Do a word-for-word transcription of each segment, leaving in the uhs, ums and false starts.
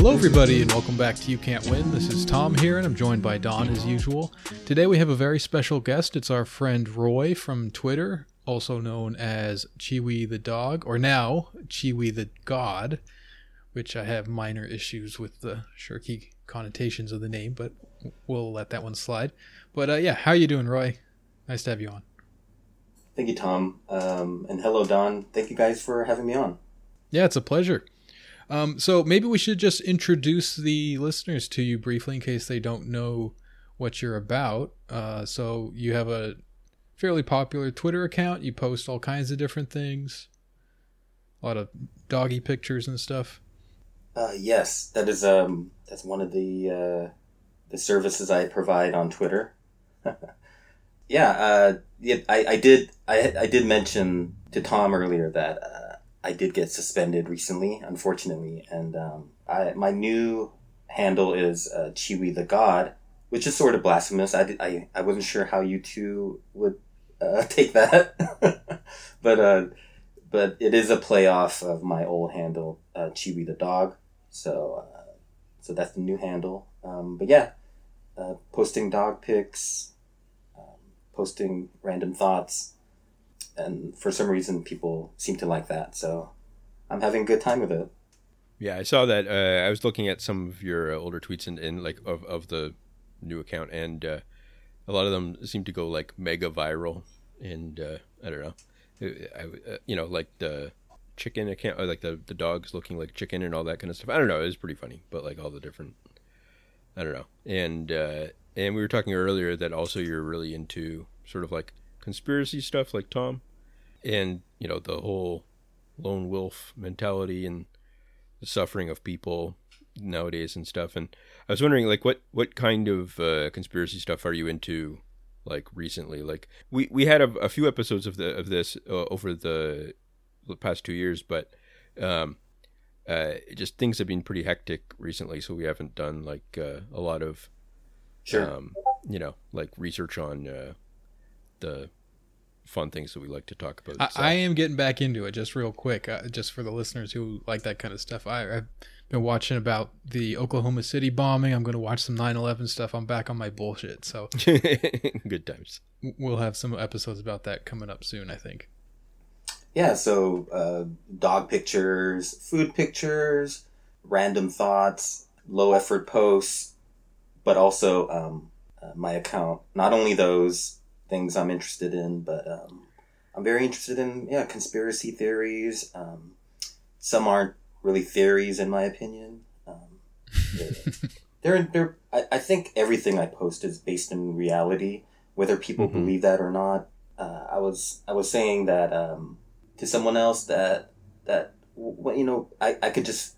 Hello everybody and welcome back to You Can't Win. This is Tom here and I'm joined by Don as usual. Today we have a very special guest. It's our friend Roy from Twitter, also known as Chiwi the Dog, or now Chiwi the God, which I have minor issues with the shirky connotations of the name, but we'll let that one slide. But uh, yeah, how are you doing, Roy? Nice to have you on. Thank you, Tom. Um, and hello, Don. Thank you guys for having me on. Yeah, it's a pleasure. Um, so maybe we should just introduce the listeners to you briefly in case they don't know what you're about. Uh, so you have a fairly popular Twitter account. You post all kinds of different things, a lot of doggy pictures and stuff. Uh, yes, that is um, that's one of the uh, the services I provide on Twitter. Yeah, uh, yeah, I, I did. I, I did mention to Tom earlier that uh, I did get suspended recently, unfortunately, and um, I my new handle is uh, Chiwi the God, which is sort of blasphemous. I did, I, I wasn't sure how you two would uh, take that, but uh, but it is a playoff of my old handle, uh, Chiwi the Dog. So uh, so that's the new handle. Um, but yeah, uh, posting dog pics, posting random thoughts, and for some reason people seem to like that, so I'm having a good time with it. Yeah, I saw that. uh, I was looking at some of your uh, older tweets and, and like of, of the new account, and uh, a lot of them seem to go like mega viral, and uh, I don't know, I, I, you know, like the chicken account, or like the, the dogs looking like chicken and all that kind of stuff. I don't know, it was pretty funny, but like all the different, I don't know. And uh And we were talking earlier that also you're really into sort of like conspiracy stuff like Tom, and, you know, the whole lone wolf mentality and the suffering of people nowadays and stuff. And I was wondering, like, what, what kind of uh, conspiracy stuff are you into, like, recently? Like, we, we had a, a few episodes of the of this uh, over the, the past two years, but um, uh, just things have been pretty hectic recently, so we haven't done, like, uh, a lot of... Sure. Um, you know, like research on uh, the fun things that we like to talk about. I, so. I am getting back into it just real quick, uh, just for the listeners who like that kind of stuff. I, I've been watching about the Oklahoma City bombing. I'm going to watch some nine eleven stuff. I'm back on my bullshit. So good times. We'll have some episodes about that coming up soon, I think. Yeah. So uh, dog pictures, food pictures, random thoughts, low effort posts. But also um, uh, my account, not only those things I'm interested in, but um, I'm very interested in, yeah, conspiracy theories. Um, some aren't really theories, in my opinion. Um, they're, they're, they're, I, I think everything I post is based in reality, whether people mm-hmm. believe that or not. Uh, I was I was saying that um, to someone else that, that well, you know, I, I could just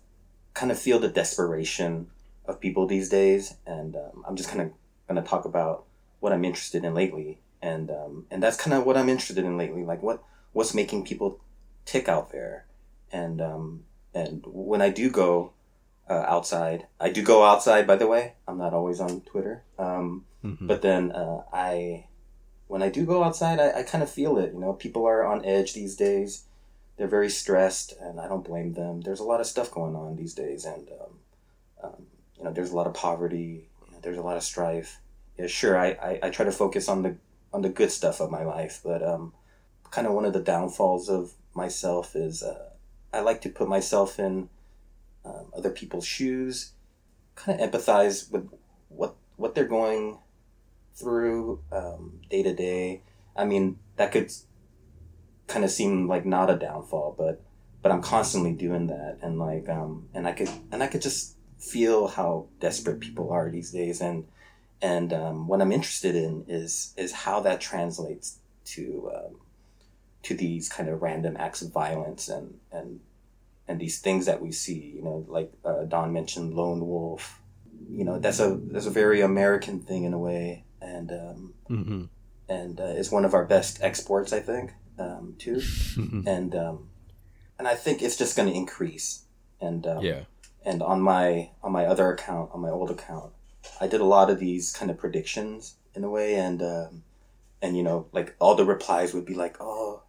kind of feel the desperation of people these days, and um, I'm just kind of going to talk about what I'm interested in lately, and um, and that's kind of what I'm interested in lately, like what what's making people tick out there, and um, and when I do go uh, outside, I do go outside. By the way, I'm not always on Twitter, um, mm-hmm. but then uh, I when I do go outside, I, I kind of feel it. You know, people are on edge these days; they're very stressed, and I don't blame them. There's a lot of stuff going on these days, and um, um, you know, there's a lot of poverty, you know, there's a lot of strife. Yeah, sure, I, I, I try to focus on the on the good stuff of my life, but um, kind of one of the downfalls of myself is uh, I like to put myself in um, other people's shoes, kind of empathize with what what they're going through um, day to day. I mean, that could kind of seem like not a downfall, but but I'm constantly doing that, and like um and I could and I could just feel how desperate people are these days, and and um, what I'm interested in is is how that translates to um, to these kind of random acts of violence and and and these things that we see. You know, like uh, Don mentioned, lone wolf. You know, that's a that's a very American thing in a way, and um, mm-hmm. and uh, it's one of our best exports, I think, um, too. Mm-hmm. And um, and I think it's just going to increase. And um, yeah. And on my on my other account, on my old account, I did a lot of these kind of predictions in a way, and um, and you know, like all the replies would be like, oh,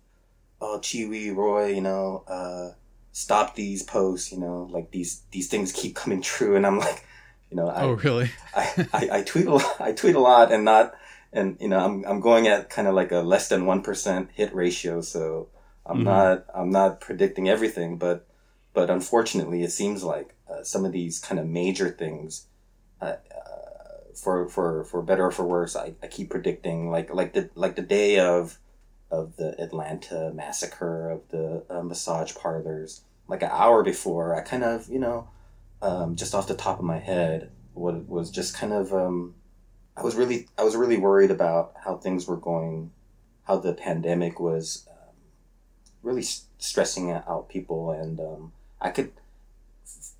oh, Chiwi, Roy, you know, uh, stop these posts, you know, like these these things keep coming true. And I'm like, you know, I, oh really? I, I, I tweet a lot, I tweet a lot, and not, and you know, I'm I'm going at kind of like a less than one percent hit ratio, so I'm mm-hmm. not I'm not predicting everything, but but unfortunately, it seems like uh, some of these kind of major things, uh, uh, for for for better or for worse, I, I keep predicting like like the like the day of. of the Atlanta massacre, of the uh, massage parlors, like an hour before, I kind of, you know, um, just off the top of my head, what was just kind of, um, I was really, I was really worried about how things were going, how the pandemic was um, really st- stressing out people. And um, I could,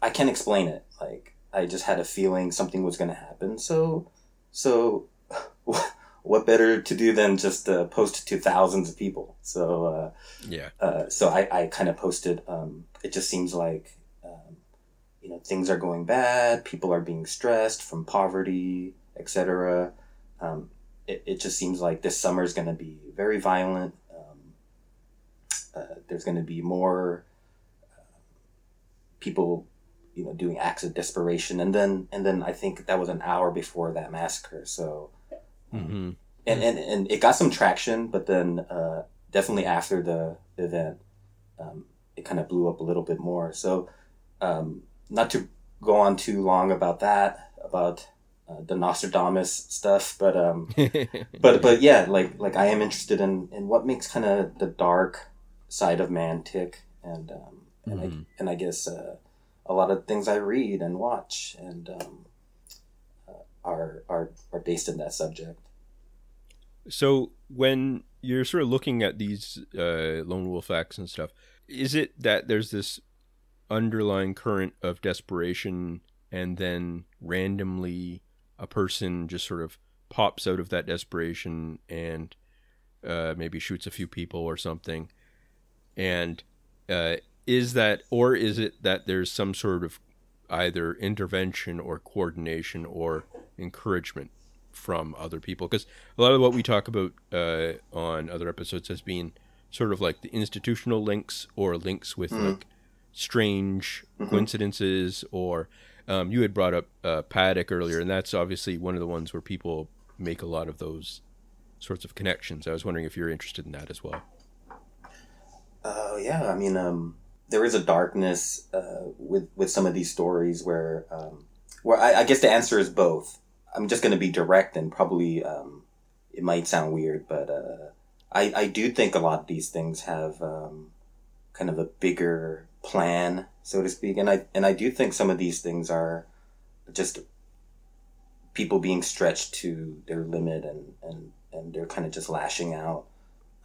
I can't explain it. Like, I just had a feeling something was going to happen. So, so what better to do than just uh, post to thousands of people? So uh, yeah. Uh, so I, I kind of posted. Um, it just seems like um, you know, things are going bad. People are being stressed from poverty, et cetera. Um, it it just seems like this summer is going to be very violent. Um, uh, there's going to be more uh, people, you know, doing acts of desperation, and then and then I think that was an hour before that massacre. So. Mm-hmm. And, and and it got some traction, but then uh, definitely after the event, um, it kind of blew up a little bit more. So um, not to go on too long about that, about uh, the Nostradamus stuff, but um, but but yeah, like like I am interested in, in what makes kind of the dark side of man tick, and um, and mm-hmm. I and I guess uh, a lot of things I read and watch and um, are are are based in that subject. So when you're sort of looking at these uh, lone wolf acts and stuff, is it that there's this underlying current of desperation, and then randomly a person just sort of pops out of that desperation and uh, maybe shoots a few people or something? And uh, is that, or is it that there's some sort of either intervention or coordination or encouragement from other people? Because a lot of what we talk about uh, on other episodes has been sort of like the institutional links or links with mm. like strange mm-hmm. coincidences, or um, you had brought up uh, Paddock earlier, and that's obviously one of the ones where people make a lot of those sorts of connections. I was wondering if you're interested in that as well. Oh uh, yeah, I mean, um, there is a darkness uh, with with some of these stories where um, where I, I guess the answer is both. I'm just going to be direct, and probably um, it might sound weird, but uh, I, I do think a lot of these things have um, kind of a bigger plan, so to speak. And I and I do think some of these things are just people being stretched to their limit, and, and, and they're kind of just lashing out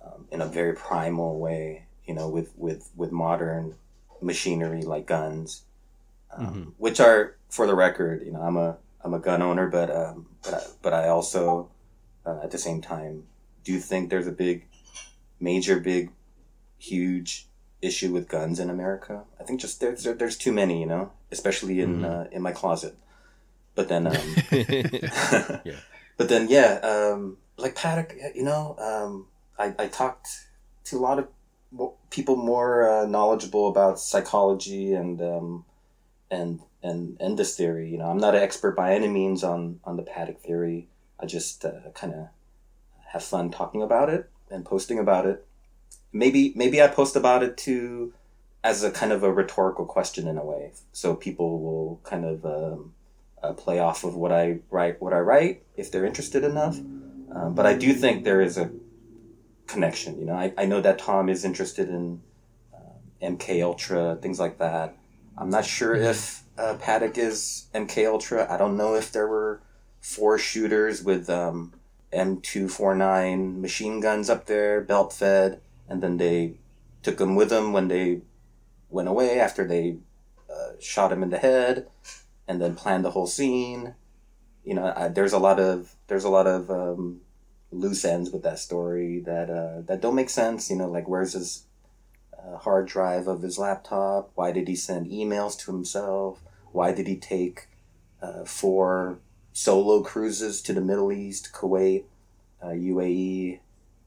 um, in a very primal way, you know, with, with, with modern machinery like guns, um, mm-hmm. which are, for the record, you know, I'm a... I'm a gun owner, but um, but I, but I also, uh, at the same time, do think there's a big, major, big, huge issue with guns in America. I think just there's there's too many, you know, especially in mm-hmm. uh, in my closet. But then, um, yeah. But then, yeah, um, like Paddock, you know, um, I I talked to a lot of people more uh, knowledgeable about psychology and um, and. And, and this theory, you know, I'm not an expert by any means on, on the Paddock theory. I just uh, kind of have fun talking about it and posting about it. Maybe maybe I post about it too as a kind of a rhetorical question in a way, so people will kind of um, uh, play off of what I write, what I write if they're interested enough. Um, but I do think there is a connection. You know, I, I know that Tom is interested in uh, M K Ultra, things like that. I'm not sure if uh, Paddock is M K Ultra. I don't know if there were four shooters with um, M two forty-nine machine guns up there, belt fed, and then they took them with them when they went away after they uh, shot him in the head, and then planned the whole scene. You know, I, there's a lot of there's a lot of um, loose ends with that story that uh, that don't make sense. You know, like where's his Uh, hard drive of his laptop? Why did he send emails to himself? Why did he take uh, four solo cruises to the Middle East, Kuwait, uh, U A E,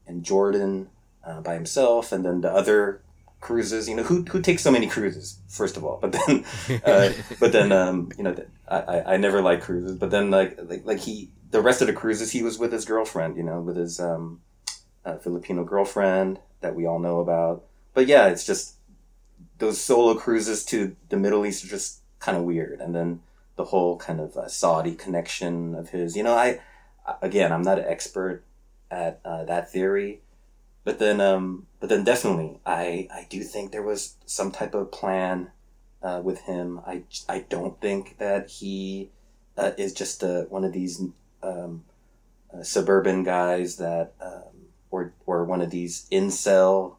and Jordan uh, by himself? And then the other cruises. You know, who who takes so many cruises, first of all? But then, uh, but then, um, you know, I, I, I never liked cruises. But then, like, like like he, the rest of the cruises, he was with his girlfriend. You know, with his um, uh, Filipino girlfriend that we all know about. But yeah, it's just those solo cruises to the Middle East are just kind of weird. And then the whole kind of uh, Saudi connection of his. You know, I again, I'm not an expert at uh, that theory. But then, um, but then, definitely, I, I do think there was some type of plan uh, with him. I, I don't think that he uh, is just a, one of these um, uh, suburban guys that, um, or or one of these incel,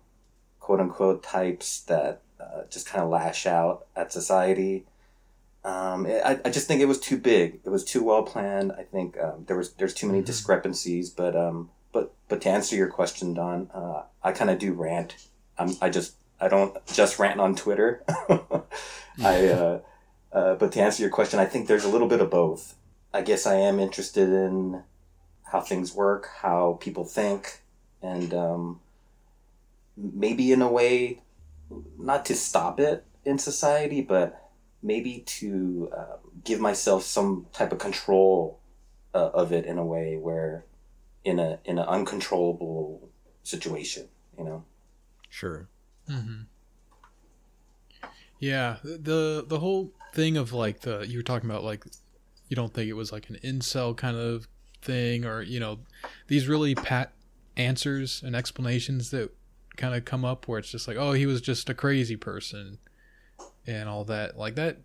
quote unquote, types that uh, just kind of lash out at society. Um, I I just think it was too big. It was too well planned. I think um, there was there's too many mm-hmm. discrepancies, but. Um, But but to answer your question, Don, uh, I kind of do rant. I'm, I just I don't just rant on Twitter. I uh, uh, but to answer your question, I think there's a little bit of both. I guess I am interested in how things work, how people think, and um, maybe in a way, not to stop it in society, but maybe to uh, give myself some type of control uh, of it in a way where. in a in an uncontrollable situation, you know. Sure. Mm-hmm. Yeah, the the whole thing of like the you were talking about like you don't think it was like an incel kind of thing, or you know these really pat answers and explanations that kind of come up where it's just like, oh, he was just a crazy person and all that, like that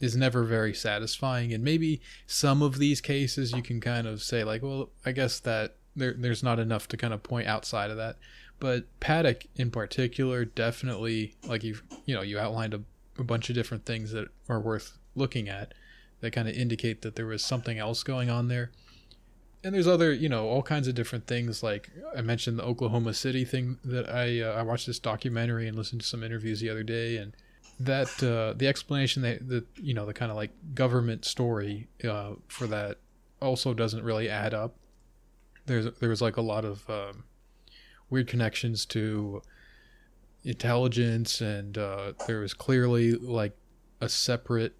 is never very satisfying. And maybe some of these cases you can kind of say like, well, I guess that there, there's not enough to kind of point outside of that. But Paddock in particular, definitely, like you've, you know, you outlined a, a bunch of different things that are worth looking at that kind of indicate that there was something else going on there. And there's other, you know, all kinds of different things. Like I mentioned the Oklahoma City thing that I, uh, I watched this documentary and listened to some interviews the other day, and that uh, the explanation that the you know the kind of like government story uh, for that also doesn't really add up. There's there was like a lot of um, weird connections to intelligence, and uh, there was clearly like a separate,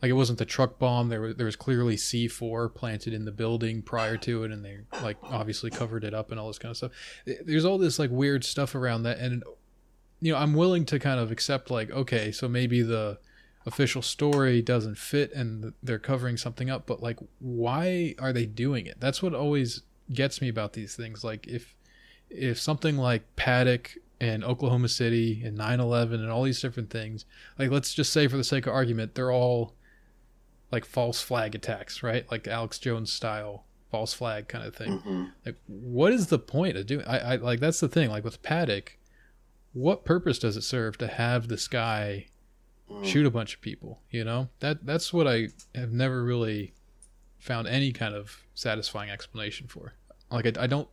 like it wasn't the truck bomb. There was there was clearly C four planted in the building prior to it, and they like obviously covered it up and all this kind of stuff. There's all this like weird stuff around that, and. You know, I'm willing to kind of accept like, okay, so maybe the official story doesn't fit and they're covering something up, but like, why are they doing it? That's what always gets me about these things. Like if, if something like Paddock and Oklahoma City and nine eleven and all these different things, like let's just say for the sake of argument, they're all like false flag attacks, right? Like Alex Jones style false flag kind of thing. Mm-hmm. Like what is the point of doing? I, I like, that's the thing, like with Paddock, what purpose does it serve to have this guy shoot a bunch of people? You know, that that's what I have never really found any kind of satisfying explanation for. Like, I, I don't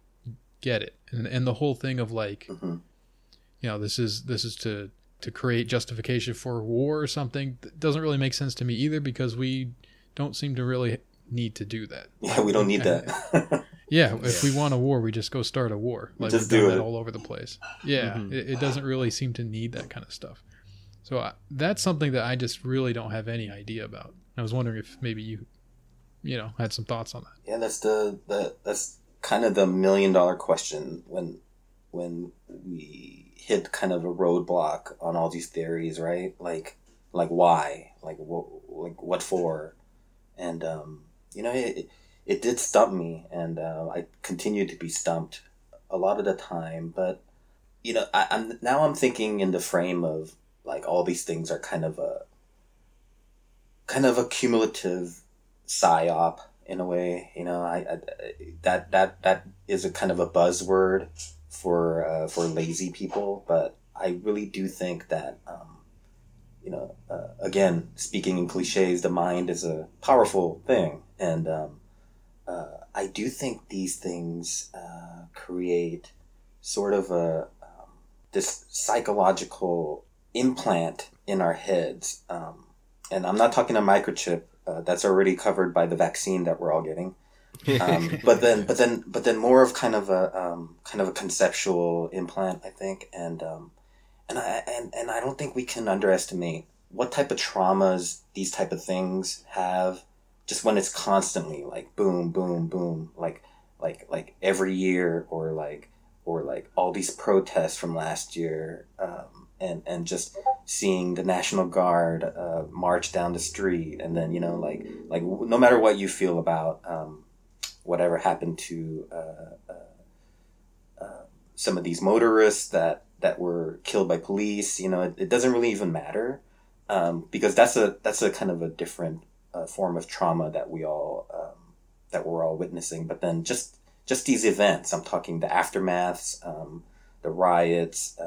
get it. And and the whole thing of like, mm-hmm. you know, this is, this is to, to create justification for war or something. That doesn't really make sense to me either, because we don't seem to really need to do that. Yeah. We don't need that. Yeah, if we want a war, we just go start a war. Like just we've done do it that all over the place. Yeah, mm-hmm. it, it doesn't really seem to need that kind of stuff. So I, that's something that I just really don't have any idea about. And I was wondering if maybe you, you know, had some thoughts on that. Yeah, that's the, the that's kind of the million dollar question when when we hit kind of a roadblock on all these theories, right? Like like why? Like what? Like what for? And um, you know. It, it, It did stump me, and uh, I continued to be stumped a lot of the time. But, you know, I, I'm now I'm thinking in the frame of like all these things are kind of a kind of a cumulative psyop in a way. You know, I, I that that that is a kind of a buzzword for uh, for lazy people. But I really do think that, um, you know, uh, again, speaking in cliches, the mind is a powerful thing, and. Um, Uh, I do think these things uh, create sort of a um, this psychological implant in our heads, um, and I'm not talking a microchip uh, that's already covered by the vaccine that we're all getting. Um, but then, but then, but then, more of kind of a um, kind of a conceptual implant, I think, and um, and I and, and I don't think we can underestimate what type of traumas these type of things have. Just when it's constantly like boom, boom, boom, like like like every year, or like or like all these protests from last year, um, and and just seeing the National Guard uh, march down the street, and then you know like like no matter what you feel about um, whatever happened to uh, uh, uh, some of these motorists that that were killed by police, you know it, it doesn't really even matter, um, because that's a that's a kind of a different. A form of trauma that we all um, that we're all witnessing, but then just just these events. I'm talking the aftermaths, um, the riots, uh,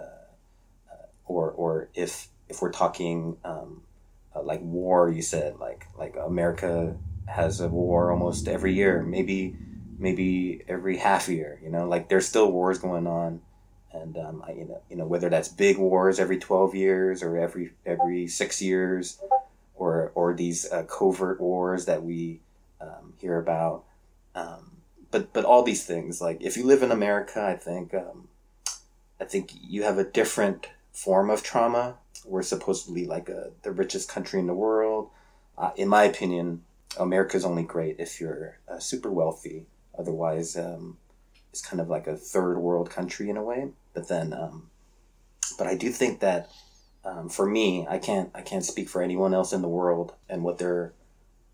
uh, or or if if we're talking um, uh, like war. You said like like America has a war almost every year, maybe maybe every half year. You know, like there's still wars going on, and um, I, you know you know whether that's big wars every twelve years or every every six years. Or or these uh, covert wars that we um, hear about, um, but but all these things. Like if you live in America, I think um, I think you have a different form of trauma. We're supposed to be like a, the richest country in the world. Uh, in my opinion, America's only great if you're uh, super wealthy. Otherwise, um, it's kind of like a third world country in a way. But then, um, but I do think that. Um, for me, I can't I can't speak for anyone else in the world and what they're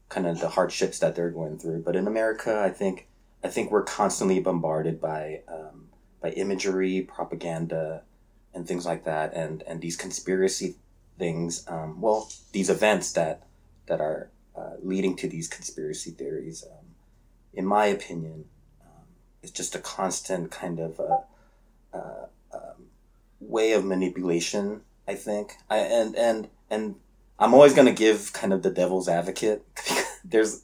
kind of the hardships that they're going through. But in America, I think I think we're constantly bombarded by um, by imagery, propaganda, and things like that, and and these conspiracy things. Um, well, these events that that are uh, leading to these conspiracy theories. Um, in my opinion, um, it's just a constant kind of uh, uh, um, way of manipulation. I think I and and and I'm always gonna give kind of the devil's advocate. there's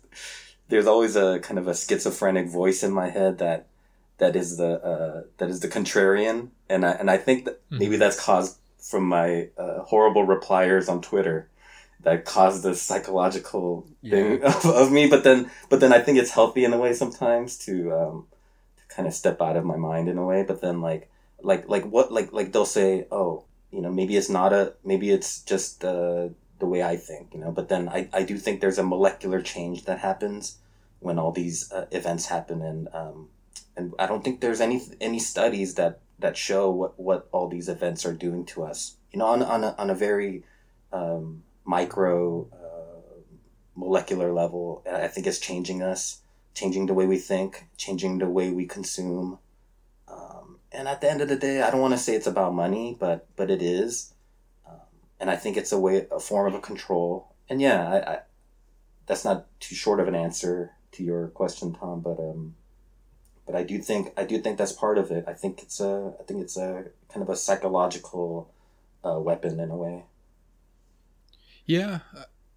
there's always a kind of a schizophrenic voice in my head that that is the uh, that is the contrarian, and I and I think that maybe that's caused from my uh, horrible repliers on Twitter that caused this psychological yeah. thing of, of me. But then but then I think it's healthy in a way sometimes to um, to kind of step out of my mind in a way. But then like like like what like like they'll say oh. You know, maybe it's not a, maybe it's just uh, the way I think, you know, but then I, I do think there's a molecular change that happens when all these uh, events happen. And um, and I don't think there's any any studies that, that show what, what all these events are doing to us, you know, on, on, a, on a very um, micro uh, molecular level. I think it's changing us, changing the way we think, changing the way we consume. Um, and at the end of the day, I don't want to say it's about money, but, but it is. Um, and I think it's a way, a form of a control. And yeah, I, I, that's not too short of an answer to your question, Tom, but, um, but I do think, I do think that's part of it. I think it's a, I think it's a kind of a psychological, uh, weapon in a way. Yeah.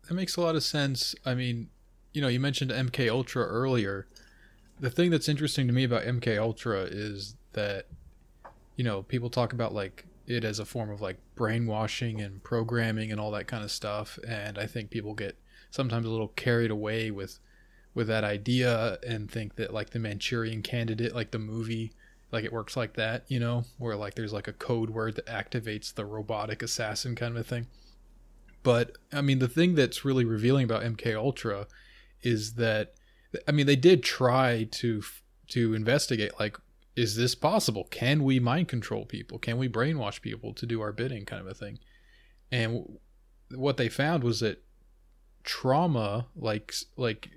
That makes a lot of sense. I mean, you know, you mentioned M K Ultra earlier. The thing that's interesting to me about M K Ultra is that, you know, people talk about like it as a form of like brainwashing and programming and all that kind of stuff, and I think people get sometimes a little carried away with with that idea and think that like the Manchurian Candidate, like the movie, like it works like that, you know, where like there's like a code word that activates the robotic assassin kind of a thing. But I mean, the thing that's really revealing about M K Ultra is that, I mean, they did try to to investigate, like, is this possible? Can we mind control people? Can we brainwash people to do our bidding kind of a thing? And what they found was that trauma, like like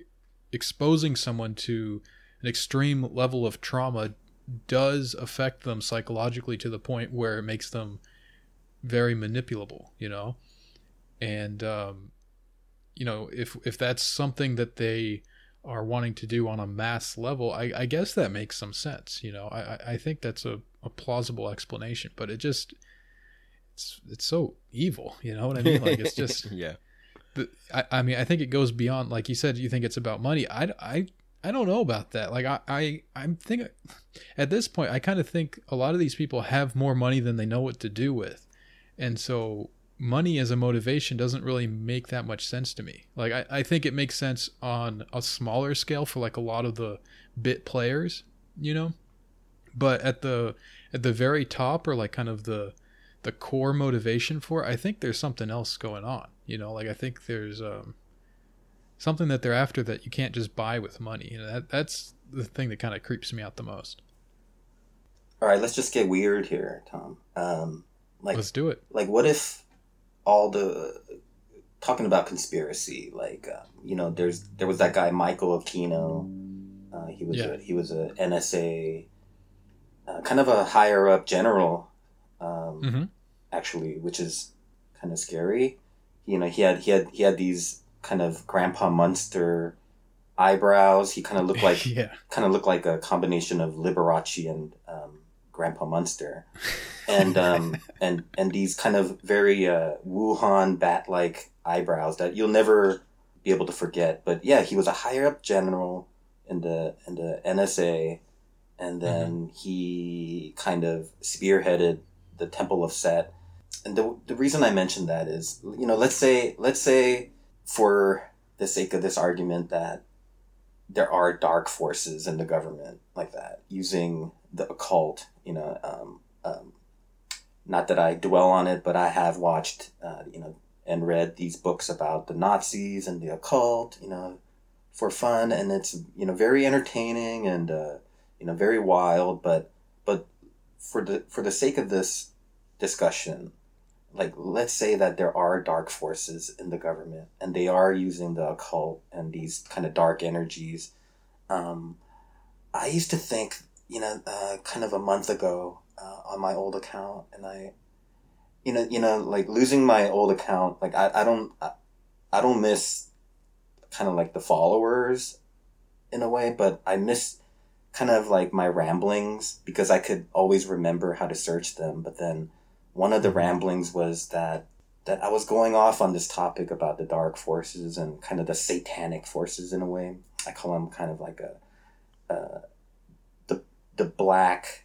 exposing someone to an extreme level of trauma, does affect them psychologically to the point where it makes them very manipulable, you know? And, um, you know, if if that's something that they are wanting to do on a mass level, I, I guess that makes some sense. You know, I, I think that's a, a plausible explanation, but it just, it's, it's so evil, you know what I mean? Like it's just, yeah. The, I, I mean, I think it goes beyond, like you said, you think it's about money. I, I, I don't know about that. Like I, I, I'm thinking at this point, I kind of think a lot of these people have more money than they know what to do with. And so money as a motivation doesn't really make that much sense to me. Like, I, I think it makes sense on a smaller scale for like a lot of the bit players, you know, but at the, at the very top, or like kind of the, the core motivation for it, I think there's something else going on. You know, like I think there's um, something that they're after that you can't just buy with money. You know, that that's the thing that kind of creeps me out the most. All right, let's just get weird here, Tom. Um, like, let's do it. Like, what if all the talking about conspiracy? Like, uh, you know, there's there was that guy Michael Aquino. Uh, he was yeah. a, he was a N S A, uh, kind of a higher up general, um, mm-hmm. actually, which is kind of scary. You know, he had he had he had these kind of Grandpa Munster eyebrows. He kind of looked like yeah. kind of looked like a combination of Liberace and um, Grandpa Munster, and um, and and these kind of very uh, Wuhan bat like eyebrows that you'll never be able to forget. But yeah, he was a higher up general in the in the N S A, and then mm-hmm. he kind of spearheaded the Temple of Set. And the the reason I mentioned that is, you know, let's say let's say for the sake of this argument that there are dark forces in the government like that using the occult, you know, um, um, not that I dwell on it, but I have watched, uh, you know, and read these books about the Nazis and the occult, you know, for fun, and it's, you know, very entertaining and uh, you know, very wild, but but for the for the sake of this discussion, like, let's say that there are dark forces in the government and they are using the occult and these kind of dark energies. Um, I used to think, you know, uh, kind of a month ago uh, on my old account, and I, you know, you know, like losing my old account, like I, I don't I, I don't miss kind of like the followers in a way, but I miss kind of like my ramblings because I could always remember how to search them. But then one of the ramblings was that that I was going off on this topic about the dark forces and kind of the satanic forces in a way. I call them kind of like a uh, the the black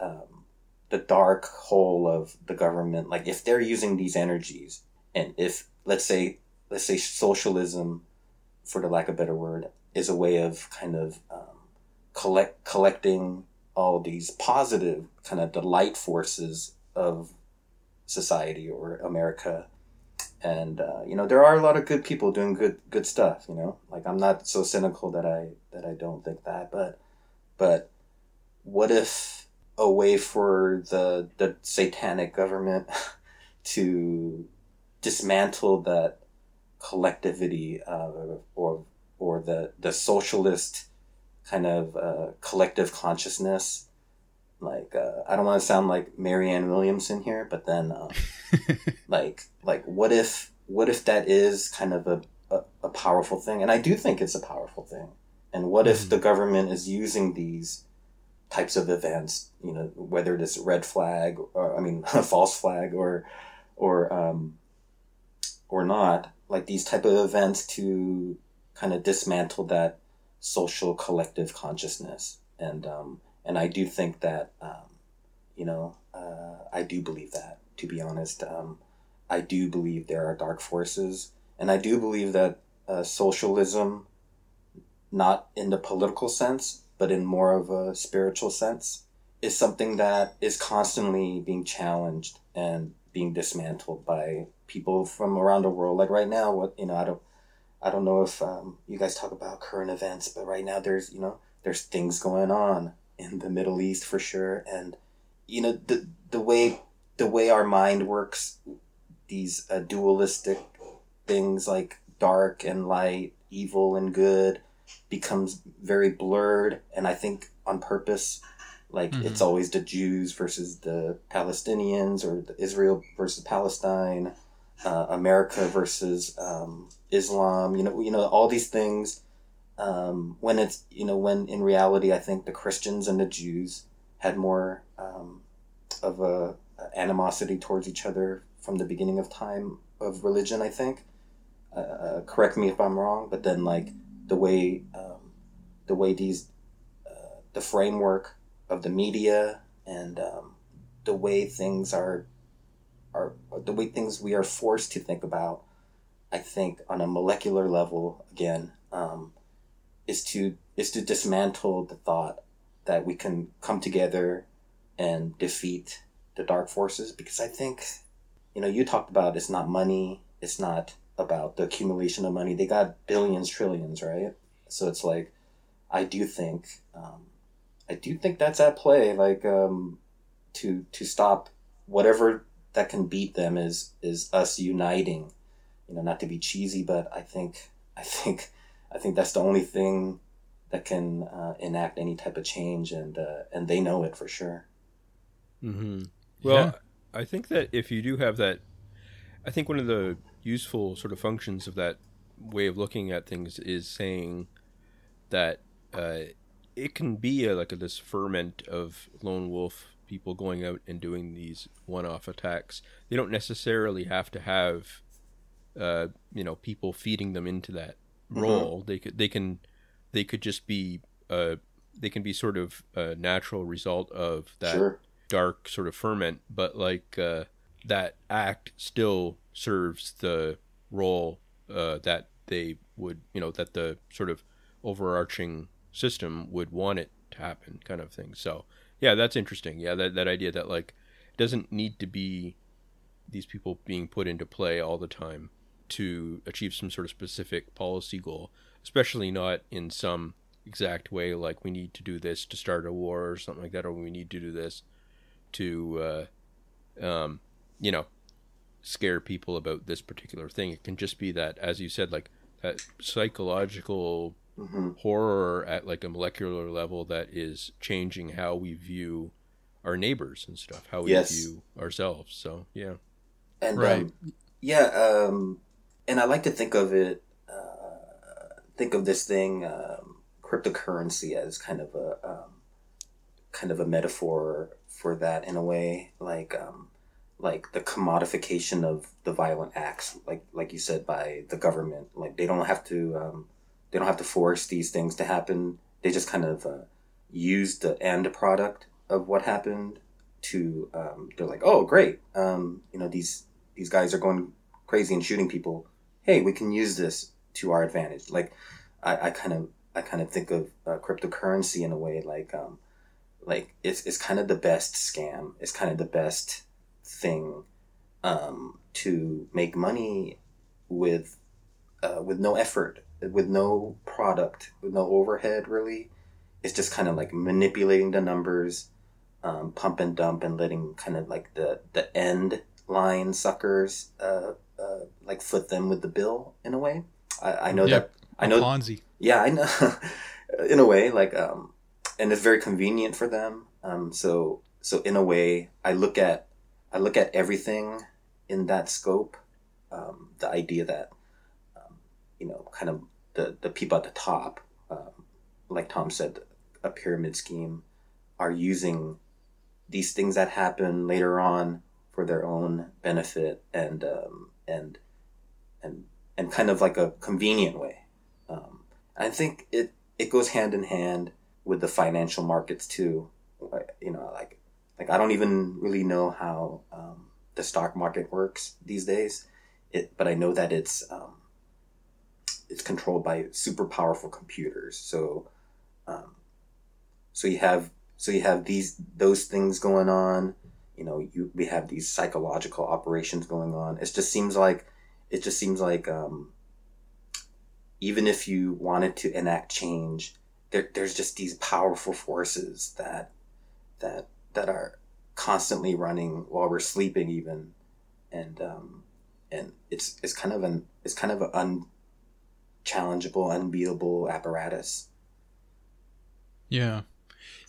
um, the dark hole of the government. Like if they're using these energies, and if let's say let's say socialism, for the lack of a better word, is a way of kind of um, collect collecting all these positive kind of the light forces of society or America. And, uh, you know, there are a lot of good people doing good, good stuff, you know, like I'm not so cynical that I, that I don't think that, but, but what if a way for the, the satanic government to dismantle that collectivity uh, or or the the socialist kind of uh, collective consciousness? Like uh, I don't want to sound like Marianne Williamson here, but then um, like like what if what if that is kind of a, a, a powerful thing? And I do think it's a powerful thing. And what mm-hmm. if the government is using these types of events, you know, whether it's red flag or I mean a false flag or or um, or not, like these type of events to kind of dismantle that social collective consciousness. And, um, and I do think that, um, you know, uh, I do believe that, to be honest. Um, I do believe there are dark forces, and I do believe that, uh, socialism, not in the political sense, but in more of a spiritual sense, is something that is constantly being challenged and being dismantled by people from around the world. Like right now, what, you know, I don't, I don't know if um, you guys talk about current events, but right now there's, you know, there's things going on in the Middle East for sure. And, you know, the, the way, the way our mind works, these uh, dualistic things like dark and light, evil and good, becomes very blurred. And I think on purpose, like mm-hmm. it's always the Jews versus the Palestinians, or the Israel versus Palestine, uh, America versus um, Islam. You know, you know all these things. Um, when it's you know when in reality, I think the Christians and the Jews had more um, of a, a animosity towards each other from the beginning of time of religion. I think. Uh, uh, correct me if I'm wrong, but then like the way um, the way these uh, the framework of the media and um, the way things are, are the way things we are forced to think about, I think on a molecular level again, um, is to is to dismantle the thought that we can come together and defeat the dark forces, because I think, you know, you talked about it's not money, it's not about the accumulation of money. They got billions, trillions, right? So it's like, I do think, um, I do think that's at play, like, um, to to stop whatever that can beat them is is us uniting. You know, not to be cheesy, but I think I think I think that's the only thing that can uh, enact any type of change, and uh, and they know it for sure. Mm-hmm. Well, yeah. I think that if you do have that, I think one of the useful sort of functions of that way of looking at things is saying that uh, it can be a, like a, this ferment of lone wolf people going out and doing these one-off attacks. They don't necessarily have to have, uh, you know, people feeding them into that role. Mm-hmm. They could, they can, they could just be, uh, they can be sort of a natural result of that. Sure. Dark sort of ferment, but like uh, that act still serves the role uh, that they would, you know, that the sort of overarching system would want it to happen, kind of thing. So yeah, that's interesting. Yeah, that, that idea that like it doesn't need to be these people being put into play all the time to achieve some sort of specific policy goal, especially not in some exact way like we need to do this to start a war or something like that, or we need to do this to, uh, um, you know, scare people about this particular thing. It can just be that, as you said, like that psychological mm-hmm. horror at like a molecular level that is changing how we view our neighbors and stuff, how we yes. view ourselves. So, yeah. And, right. Um, yeah. Um, and I like to think of it, uh, think of this thing, um, cryptocurrency as kind of a, um, kind of a metaphor for that in a way, like um like the commodification of the violent acts, like like you said, by the government. Like they don't have to um they don't have to force these things to happen. They just kind of uh, use the end product of what happened to um they're like, oh great, um you know, these these guys are going crazy and shooting people, hey, we can use this to our advantage. Like I, I kind of I kind of think of uh, cryptocurrency in a way, like um like it's it's kind of the best scam. It's kind of the best thing um, to make money with, uh, with no effort, with no product, with no overhead. Really, it's just kind of like manipulating the numbers, um, pump and dump, and letting kind of like the the end line suckers uh, uh, like foot them with the bill in a way. I, I know yep. that I know Ponzi. Yeah, I know. In a way, like. Um, And it's very convenient for them. Um, so, so in a way, I look at, I look at everything in that scope. Um, the idea that, um, you know, kind of the, the people at the top, um, like Tom said, a pyramid scheme, are using these things that happen later on for their own benefit, and um, and and and kind of like a convenient way. Um, I think it it goes hand in hand with the financial markets too. You know, like, like I don't even really know how um, the stock market works these days, it, but I know that it's, um, it's controlled by super powerful computers. So, um, so you have, so you have these, those things going on, you know, you, we have these psychological operations going on. It just seems like, it just seems like um, even if you wanted to enact change, There, there's just these powerful forces that that that are constantly running while we're sleeping, even, and um, and it's it's kind of an it's kind of an unchallengeable, unbeatable apparatus. Yeah,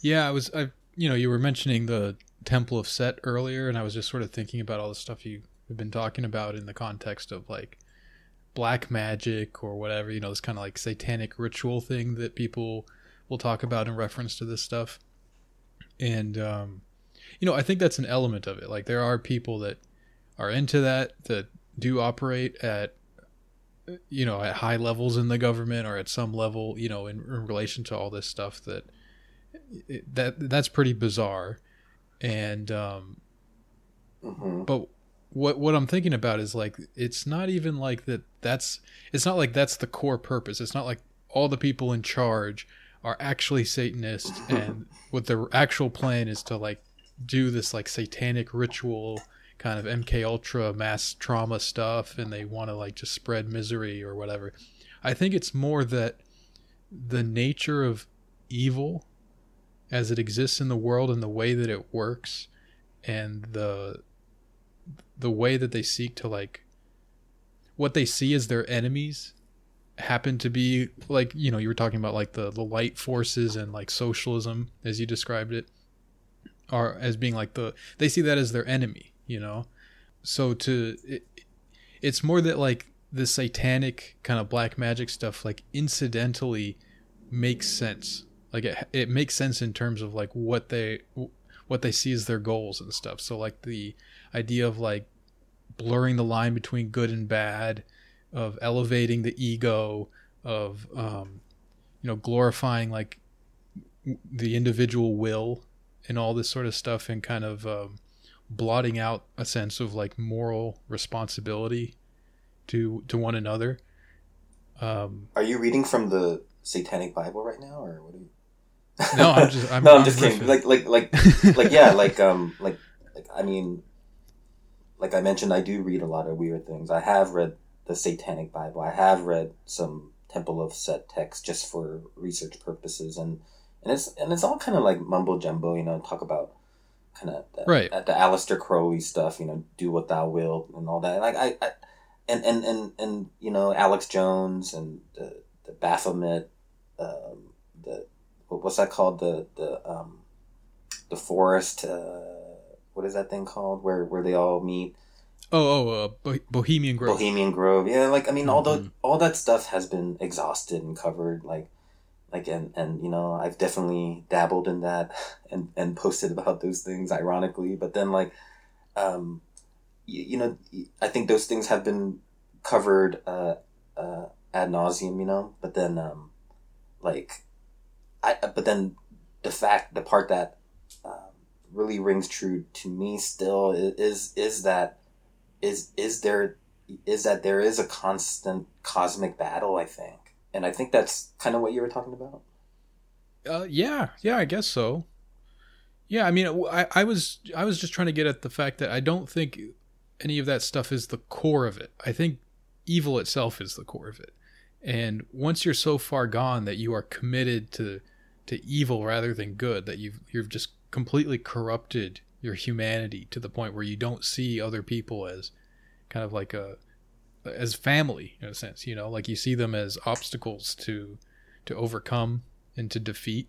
yeah. I was I you know you were mentioning the Temple of Set earlier, and I was just sort of thinking about all the stuff you've been talking about in the context of like black magic or whatever, you know, this kind of like satanic ritual thing that people will talk about in reference to this stuff. And, um, you know, I think that's an element of it. Like there are people that are into that, that do operate at, you know, at high levels in the government or at some level, you know, in, in relation to all this stuff that, it, that that's pretty bizarre. And, um, mm-hmm. but What what I'm thinking about is like, it's not even like that that's, it's not like that's the core purpose. It's not like all the people in charge are actually Satanists and what their actual plan is to like do this like satanic ritual kind of M K Ultra mass trauma stuff, and they want to like just spread misery or whatever. I think it's more that the nature of evil as it exists in the world and the way that it works and the the way that they seek to like what they see as their enemies happen to be like, you know, you were talking about like the, the light forces and like socialism as you described it are as being like the, they see that as their enemy, you know? So to, it, it's more that like the satanic kind of black magic stuff, like incidentally makes sense. Like it, it makes sense in terms of like what they, what they see as their goals and stuff. So like the idea of like blurring the line between good and bad, of elevating the ego, of, um, you know, glorifying like the individual will and all this sort of stuff, and kind of um, blotting out a sense of like moral responsibility to to one another. Um, are you reading from the Satanic Bible right now, or what are you? No, I'm just I'm, no, I'm, I'm just kidding. Like like like like yeah, like um like like I mean, like I mentioned, I do read a lot of weird things. I have read the Satanic Bible. I have read some Temple of Set texts just for research purposes, and, and it's and it's all kind of like mumbo jumbo, you know. Talk about kind of the, right at the Aleister Crowley stuff, you know, do what thou wilt and all that. Like I, I and, and and and you know, Alex Jones and the, the Baphomet, um, the what's that called the the um, the forest. Uh, what is that thing called where where they all meet? Oh, oh, uh, Bo- Bohemian Grove. Bohemian Grove, yeah. Like I mean, all mm-hmm. the all that stuff has been exhausted and covered. Like, like, and, and you know, I've definitely dabbled in that and, and posted about those things, ironically. But then, like, um, you, you know, I think those things have been covered uh, uh, ad nauseum, you know. But then, um, like, I. But then, the fact, the part that uh, really rings true to me still is is that. Is is there is that there is a constant cosmic battle, I think, and I think that's kind of what you were talking about. Uh, yeah, yeah, I guess so. Yeah, I mean, I, I was I was just trying to get at the fact that I don't think any of that stuff is the core of it. I think evil itself is the core of it, and once you're so far gone that you are committed to to evil rather than good, that you've you've just completely corrupted your humanity to the point where you don't see other people as kind of like a, as family in a sense, you know, like you see them as obstacles to, to overcome and to defeat.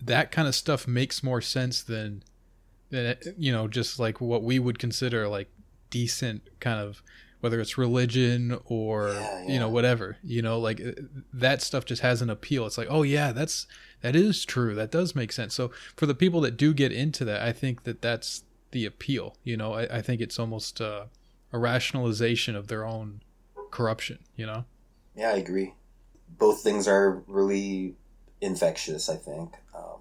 That kind of stuff makes more sense than, than, you know, just like what we would consider like decent kind of, whether it's religion or, yeah, yeah. you know, whatever, you know, like that stuff just has an appeal. It's like, oh yeah, that's, that is true. That does make sense. So for the people that do get into that, I think that that's the appeal, you know, I, I think it's almost uh, a rationalization of their own corruption, you know? Yeah, I agree. Both things are really infectious, I think, um,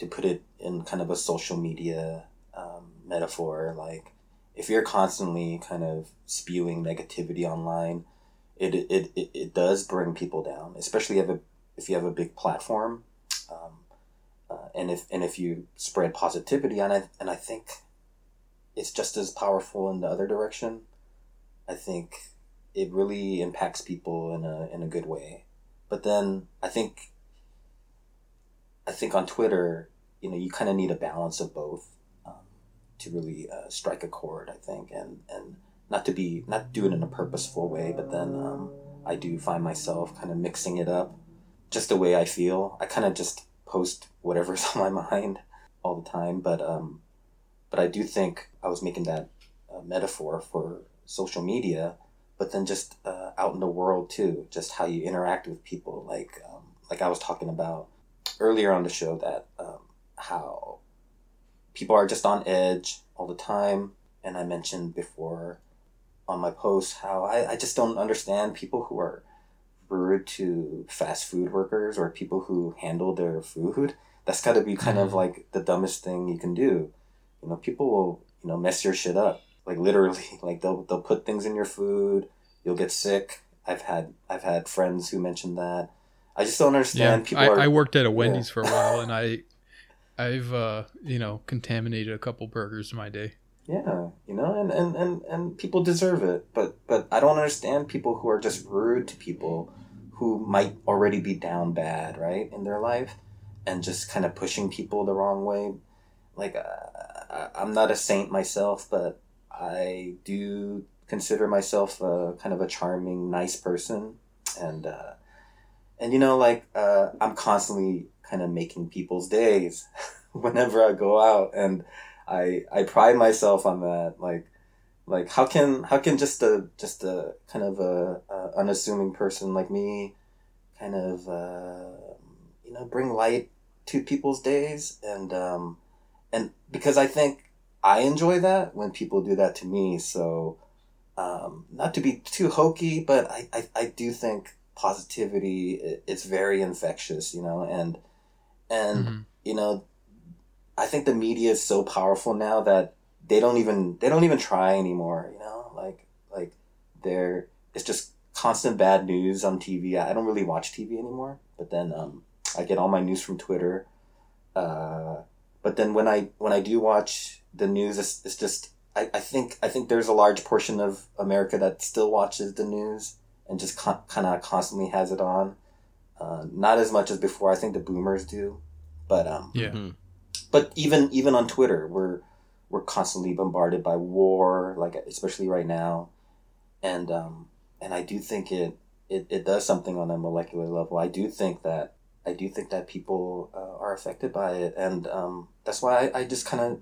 to put it in kind of a social media um, metaphor, like, if you're constantly kind of spewing negativity online, it it, it, it does bring people down, especially if, a, if you have a big platform, um, uh, and if and if you spread positivity, and I and I think it's just as powerful in the other direction. I think it really impacts people in a in a good way, but then I think I think on Twitter, you know, you kind of need a balance of both to really uh, strike a chord, I think, and, and not to be, not do it in a purposeful way, but then um, I do find myself kind of mixing it up just the way I feel. I kind of just post whatever's on my mind all the time, but um, but I do think I was making that uh, metaphor for social media, but then just uh, out in the world too, just how you interact with people. Like, um, like I was talking about earlier on the show that um, how people are just on edge all the time. And I mentioned before on my post how I, I just don't understand people who are rude to fast food workers or people who handle their food. That's got to be kind of like the dumbest thing you can do. You know, people will, you know, mess your shit up. Like literally, like they'll, they'll put things in your food. You'll get sick. I've had, I've had friends who mentioned that. I just don't understand. Yeah, people I, are, I worked at a Wendy's yeah. for a while and I... I've, uh, you know, contaminated a couple burgers in my day. Yeah, you know, and, and, and, and people deserve it. But, but I don't understand people who are just rude to people who might already be down bad, right, in their life, and just kind of pushing people the wrong way. Like, uh, I'm not a saint myself, but I do consider myself a, kind of a charming, nice person. And, uh, and you know, like, uh, I'm constantly kind of making people's days whenever I go out, and I I pride myself on that. Like, like how can how can just a just a kind of a, a unassuming person like me, kind of uh, you know, bring light to people's days, and um, and because I think I enjoy that when people do that to me. So, um, not to be too hokey, but I I, I do think positivity it, it's very infectious, you know, and and mm-hmm. you know. I think the media is so powerful now that they don't even they don't even try anymore, you know? Like like they're it's just constant bad news on T V. I don't really watch T V anymore, but then um, I get all my news from Twitter. Uh, but then when I when I do watch the news, it's, it's just I, I think I think there's a large portion of America that still watches the news and just con- kind of constantly has it on. Uh, not as much as before. I think the boomers do, but um, yeah. Mm-hmm. But even even on Twitter, we're we're constantly bombarded by war, like especially right now, and um, and I do think it, it, it does something on a molecular level. I do think that I do think that people uh, are affected by it, and um, that's why I, I just kind of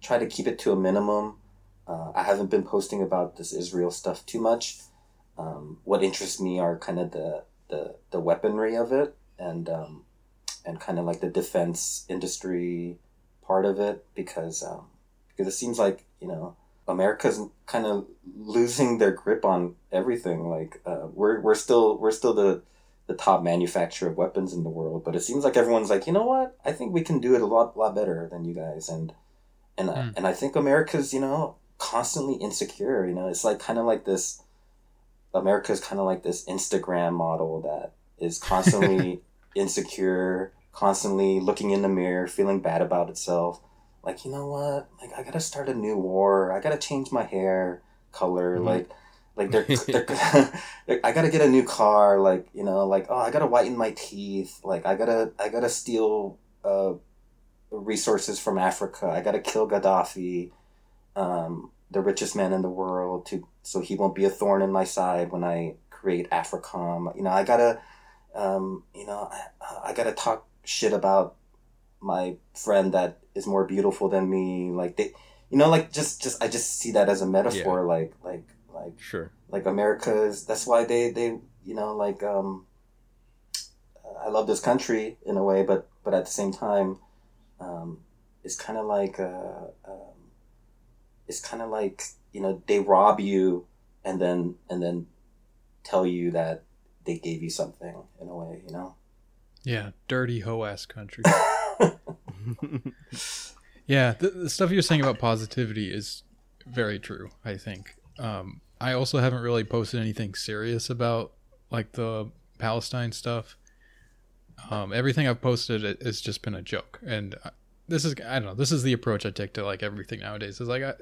try to keep it to a minimum. Uh, I haven't been posting about this Israel stuff too much. Um, what interests me are kind of the, the the weaponry of it, and. Um, and kind of like the defense industry part of it, because um, because it seems like, you know, America's kind of losing their grip on everything. Like uh, we're we're still we're still the the top manufacturer of weapons in the world, but it seems like everyone's like, you know what? I think we can do it a lot lot better than you guys, and and mm. uh, and I think America's, you know, constantly insecure. You know, it's like kind of like this. America's kind of like this Instagram model that is constantly. Insecure, constantly looking in the mirror, feeling bad about itself. Like, you know what? Like, I gotta start a new war. I gotta change my hair color. Mm-hmm. Like, like they're, they're, they're, I gotta get a new car. Like, you know, like, oh, I gotta whiten my teeth. Like, I gotta, I gotta steal uh, resources from Africa. I gotta kill Gaddafi, um, the richest man in the world, to so he won't be a thorn in my side when I create AFRICOM. You know, I gotta. Um, you know, I, I gotta talk shit about my friend that is more beautiful than me. Like they, you know, like just, just I just see that as a metaphor. Yeah. Like, like, like, sure. Like America's. That's why they, they, you know, like, um, I love this country in a way, but, but at the same time, um, it's kind of like, uh, um, it's kind of like, you know, they rob you and then and then tell you that. They gave you something in a way, you know? Yeah. Dirty hoe ass country. Yeah. The, the stuff you're saying about positivity is very true. I think, um, I also haven't really posted anything serious about like the Palestine stuff. Um, everything I've posted has just been a joke. And this is, I don't know, this is the approach I take to like everything nowadays. It's like, I,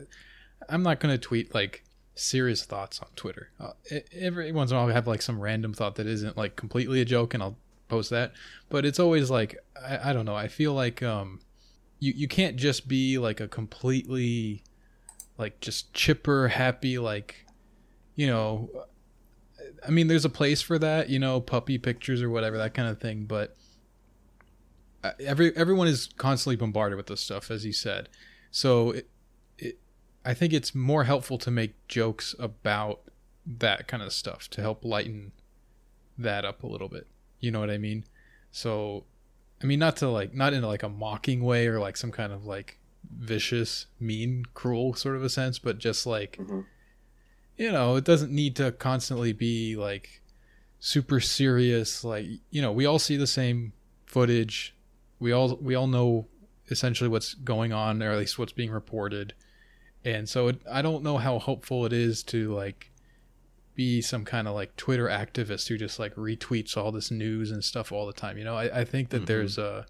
I'm not going to tweet like, serious thoughts on Twitter. Uh, every once in a while I have like some random thought that isn't like completely a joke and I'll post that, but it's always like I, I don't know, I feel like um you you can't just be like a completely like just chipper happy, like, you know, I mean there's a place for that, you know, puppy pictures or whatever, that kind of thing, but every everyone is constantly bombarded with this stuff, as you said, so it I think it's more helpful to make jokes about that kind of stuff to help lighten that up a little bit. You know what I mean? So, I mean, not to like, not in like a mocking way or like some kind of like vicious, mean, cruel sort of a sense, but just like, mm-hmm. you know, it doesn't need to constantly be like super serious. Like, you know, we all see the same footage. We all, we all know essentially what's going on, or at least what's being reported. And so it, I don't know how helpful it is to like be some kind of like Twitter activist who just like retweets all this news and stuff all the time. You know, I, I think that mm-hmm. there's a,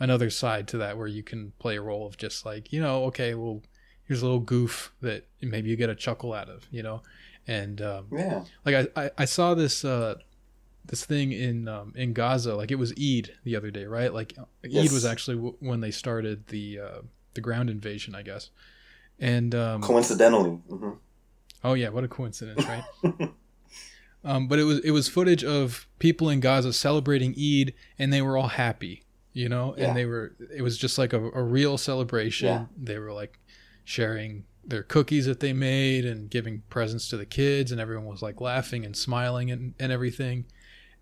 another side to that where you can play a role of just like, you know, okay, well, here's a little goof that maybe you get a chuckle out of, you know? And um, yeah. like I, I, I saw this uh, this thing in um, in Gaza, like it was Eid the other day, right? Like yes. Eid was actually w- when they started the uh, the ground invasion, I guess. And um, coincidentally. Mm-hmm. Oh yeah, what a coincidence, right? um, but it was it was footage of people in Gaza celebrating Eid, and they were all happy, you know, yeah. and they were it was just like a, a real celebration. Yeah. They were like sharing their cookies that they made and giving presents to the kids, and everyone was like laughing and smiling and, and everything.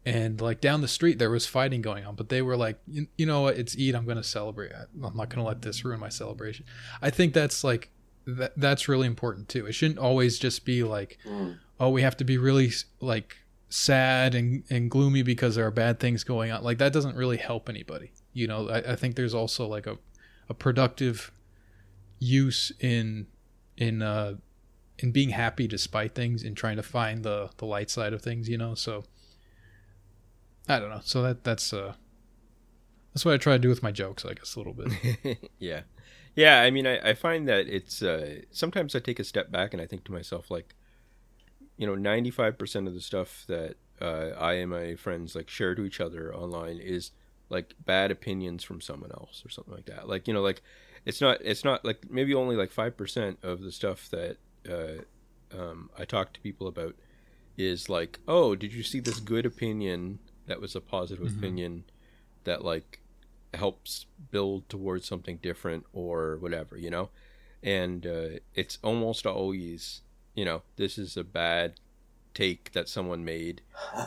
And like down the street there was fighting going on, but they were like, you, you know what, it's Eid, I'm going to celebrate. I'm not going to let this ruin my celebration. I think that's like that, that's really important too. It shouldn't always just be like, mm. oh, we have to be really like sad and, and gloomy because there are bad things going on. Like that doesn't really help anybody. You know, I, I think there's also like a, a productive use in in uh in being happy despite things and trying to find the the light side of things, you know. So I don't know. So that that's uh that's what I try to do with my jokes, I guess, a little bit. yeah. Yeah, I mean I, I find that it's uh sometimes I take a step back and I think to myself, like, you know, ninety-five percent of the stuff that uh I and my friends like share to each other online is like bad opinions from someone else or something like that. Like, you know, like It's not, it's not like maybe only like five percent of the stuff that uh, um, I talk to people about is like, oh, did you see this good opinion that was a positive mm-hmm. opinion that like helps build towards something different or whatever, you know? And uh, it's almost always, you know, this is a bad take that someone made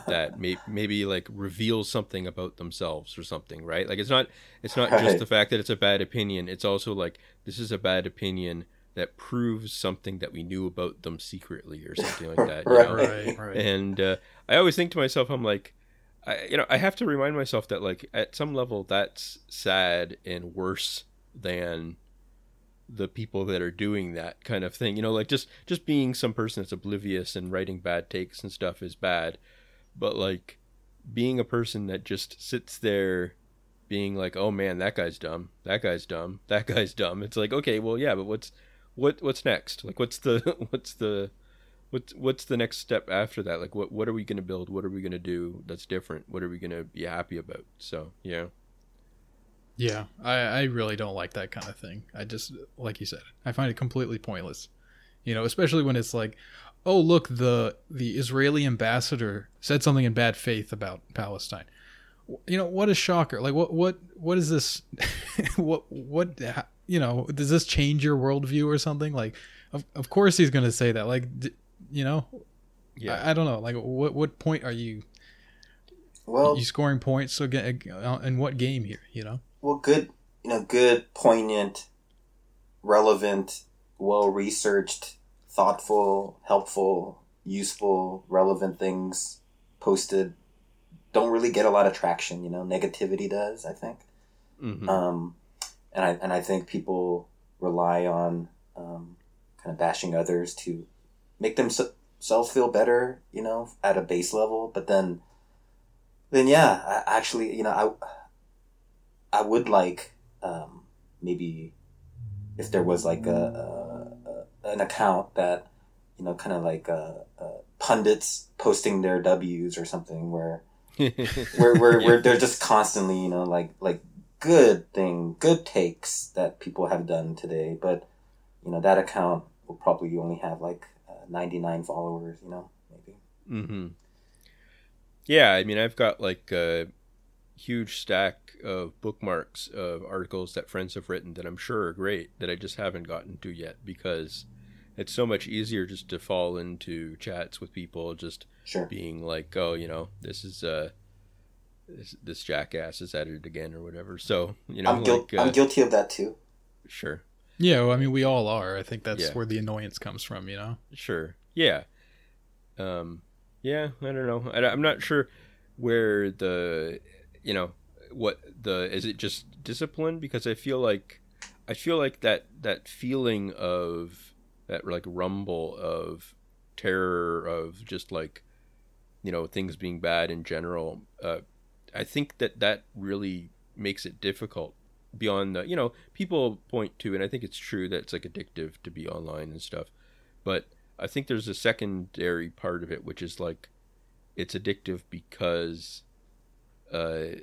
that may, maybe like reveals something about themselves or something, right? Like it's not it's not right. just the fact that it's a bad opinion, it's also like this is a bad opinion that proves something that we knew about them secretly or something like that. right, you know? right, right. And uh, I always think to myself, I'm like, I, you know, I have to remind myself that like at some level that's sad and worse than the people that are doing that kind of thing, you know, like just just being some person that's oblivious and writing bad takes and stuff is bad, but like being a person that just sits there being like, oh man, that guy's dumb, that guy's dumb, that guy's dumb, it's like, okay, well yeah, but what's what what's next? Like what's the what's the what's what's the next step after that? Like what what are we going to build? What are we going to do that's different? What are we going to be happy about? So yeah. Yeah, I, I really don't like that kind of thing. I just, like you said, I find it completely pointless. You know, especially when it's like, oh, look, the the Israeli ambassador said something in bad faith about Palestine. You know, what a shocker. Like, what what what is this? what, what you know, does this change your worldview or something? Like, of, of course he's going to say that. Like, d- you know, yeah. I, I don't know. Like, what what point are you, well, you scoring points again, in what game here, you know? Well, good, you know, good, poignant, relevant, well-researched, thoughtful, helpful, useful, relevant things posted don't really get a lot of traction. You know, negativity does, I think. Mm-hmm. Um, and I and I think people rely on um, kind of bashing others to make themselves feel better, you know, at a base level. But then, then yeah, I actually, you know, I. I would like um, maybe if there was like a, a, a an account that, you know, kind of like a, a pundits posting their W's or something where where where, yeah. where they're just constantly, you know, like like good thing, good takes that people have done today. But, you know, that account will probably only have like uh, ninety-nine followers, you know, maybe. Mm-hmm. Yeah, I mean, I've got like a huge stack of bookmarks of articles that friends have written that I'm sure are great that I just haven't gotten to yet because it's so much easier just to fall into chats with people just sure. being like, oh, you know, this is uh this, this jackass is at it again or whatever. So, you know, I'm, like, guil- uh, I'm guilty of that too. Sure. Yeah. Well, I mean, we all are. I think that's yeah. where the annoyance comes from, you know? Sure. Yeah. Um, yeah. I don't know. I, I'm not sure where the, you know, what the is it just discipline? Because I feel like I feel like that that feeling of that like rumble of terror of just like, you know, things being bad in general, uh I think that that really makes it difficult beyond the, you know, people point to, and I think it's true that it's like addictive to be online and stuff, but I think there's a secondary part of it, which is like, it's addictive because uh,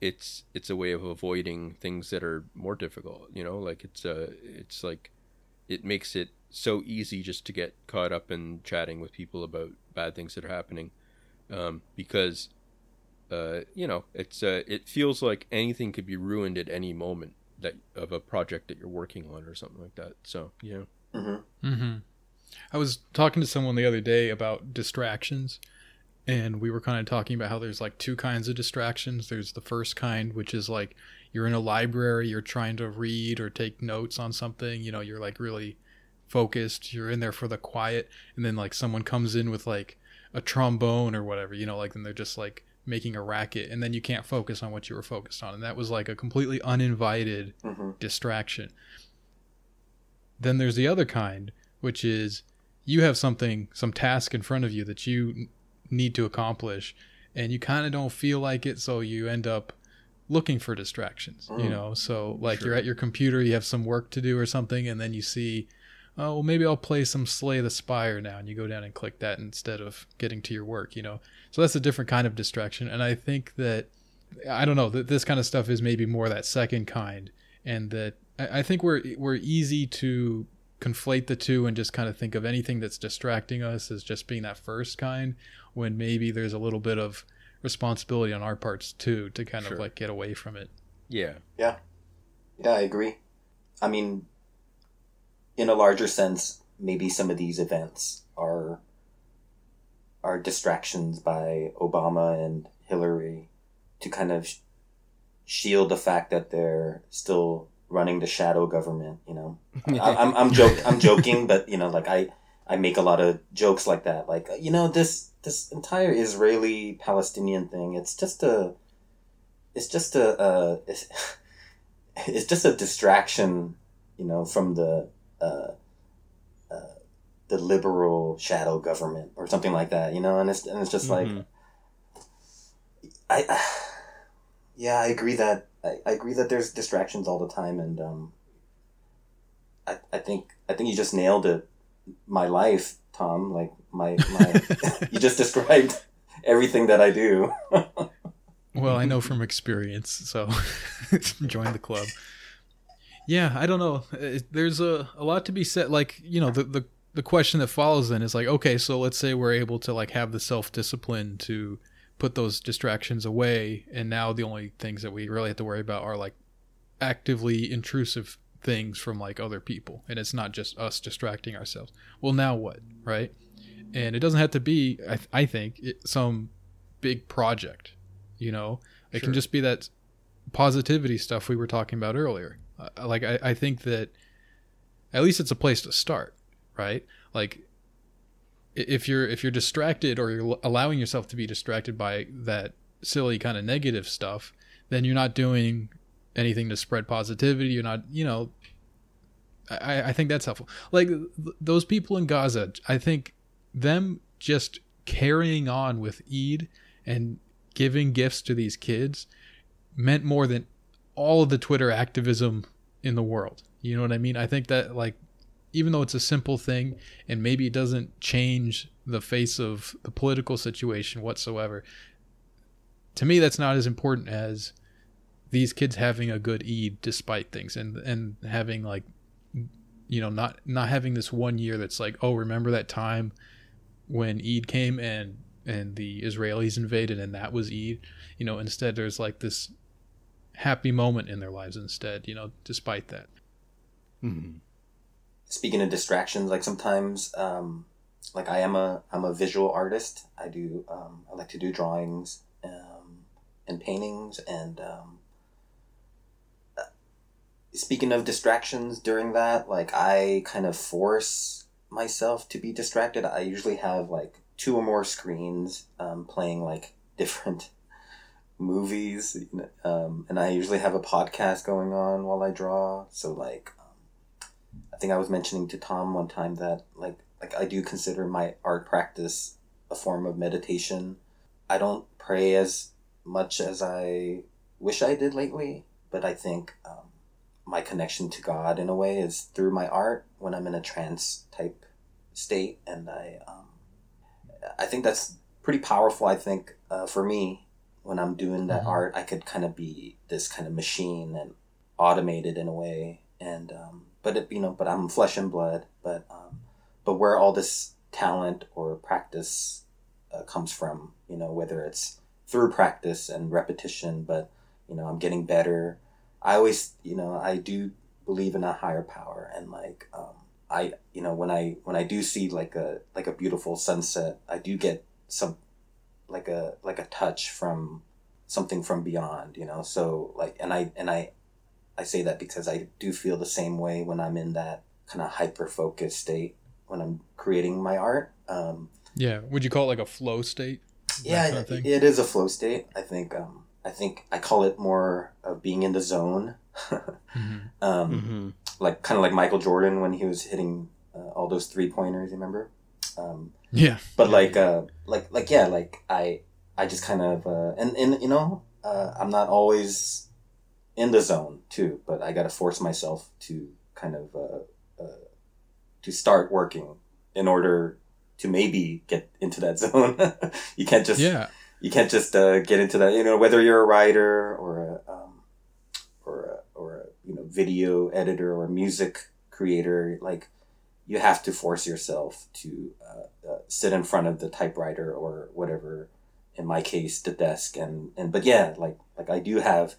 it's it's a way of avoiding things that are more difficult, you know, like it's uh, it's like it makes it so easy just to get caught up in chatting with people about bad things that are happening, um, because, uh, you know, it's uh, it feels like anything could be ruined at any moment that of a project that you're working on or something like that. So, yeah. Mm-hmm. Mm-hmm. I was talking to someone the other day about distractions. And we were kind of talking about how there's like two kinds of distractions. There's the first kind, which is like you're in a library, you're trying to read or take notes on something, you know, you're like really focused, you're in there for the quiet. And then like someone comes in with like a trombone or whatever, you know, like then they're just like making a racket and then you can't focus on what you were focused on. And that was like a completely uninvited mm-hmm. distraction. Then there's the other kind, which is you have something, some task in front of you that you need to accomplish and you kind of don't feel like it, so you end up looking for distractions. mm. You know, so like sure. You're at your computer, you have some work to do or something, and then you see, oh well, maybe I'll play some Slay the Spire now, and you go down and click that instead of getting to your work, you know. So that's a different kind of distraction, and I think that, I don't know, that this kind of stuff is maybe more that second kind, and that I think we're we're easy to conflate the two and just kind of think of anything that's distracting us as just being that first kind, when maybe there's a little bit of responsibility on our parts too to kind sure. of like get away from it. Yeah. Yeah. Yeah, I agree. I mean, in a larger sense, maybe some of these events are are distractions by Obama and Hillary to kind of shield the fact that they're still running the shadow government, you know. I, I'm I'm joking. I'm joking, but you know, like I, I make a lot of jokes like that. Like, you know, this this entire Israeli Palestinian thing, it's just a, it's just a, uh, it's, it's just a distraction, you know, from the, uh, uh, the liberal shadow government or something like that, you know. And it's and it's just mm-hmm. like, I, I, yeah, I agree that. I, I agree that there's distractions all the time, and um, I I think I think you just nailed it. My life, Tom, like my my, you just described everything that I do. Well, I know from experience, so join the club. Yeah, I don't know. There's a a lot to be said. Like, you know, the the the question that follows then is like, okay, so let's say we're able to like have the self discipline to put those distractions away, and now the only things that we really have to worry about are like actively intrusive things from like other people, and it's not just us distracting ourselves. Well, now what, right? And it doesn't have to be i, th- I think it, some big project, you know. It sure. can just be that positivity stuff we were talking about earlier. Uh, like I, I think that at least it's a place to start, right? Like if you're if you're distracted, or you're allowing yourself to be distracted by that silly kind of negative stuff, then you're not doing anything to spread positivity. You're not, you know, I, I think that's helpful. Like th- those people in Gaza, I think them just carrying on with Eid and giving gifts to these kids meant more than all of the Twitter activism in the world. You know what I mean? I think that, like, even though it's a simple thing and maybe it doesn't change the face of the political situation whatsoever, to me, that's not as important as these kids having a good Eid despite things, and, and having like, you know, not, not having this one year that's like, oh, remember that time when Eid came and, and the Israelis invaded and that was Eid, you know. Instead, there's like this happy moment in their lives instead, you know, despite that. Mm-hmm. Speaking of distractions, like sometimes, um, like I am a, I'm a visual artist. I do, um, I like to do drawings, um, and paintings. And, um, uh, speaking of distractions during that, like I kind of force myself to be distracted. I usually have like two or more screens, um, playing like different movies. Um, and I usually have a podcast going on while I draw. So like, I think I was mentioning to Tom one time that like like I do consider my art practice a form of meditation. I don't pray as much as I wish I did lately, but I think um, my connection to God in a way is through my art when I'm in a trance type state. And I, um, I think that's pretty powerful. I think uh, for me, when I'm doing that mm-hmm. art, I could kind of be this kind of machine and automated in a way. And, um, but it, you know, but I'm flesh and blood, but, um, but where all this talent or practice uh, comes from, you know, whether it's through practice and repetition, but, you know, I'm getting better. I always, you know, I do believe in a higher power. And like, um, I, you know, when I, when I do see like a, like a beautiful sunset, I do get some, like a, like a touch from something from beyond, you know? So like, and I, and I, I say that because I do feel the same way when I'm in that kind of hyper-focused state when I'm creating my art. Um, yeah. Would you call it like a flow state? Yeah, kind of it, it is a flow state. I think, um, I think I call it more of being in the zone. mm-hmm. Um, mm-hmm. Like kind of like Michael Jordan when he was hitting uh, all those three pointers, remember? Um, yeah. But yeah, like, yeah. Uh, like, like, yeah, like I, I just kind of, uh, and, and, you know, uh, I'm not always in the zone too, but I got to force myself to kind of, uh, uh, to start working in order to maybe get into that zone. You can't just, yeah. you can't just, uh, get into that, you know, whether you're a writer or a, um, or a, or a, you know, video editor or music creator, like you have to force yourself to, uh, uh sit in front of the typewriter or whatever, in my case, the desk. And, and, but yeah, like, like I do have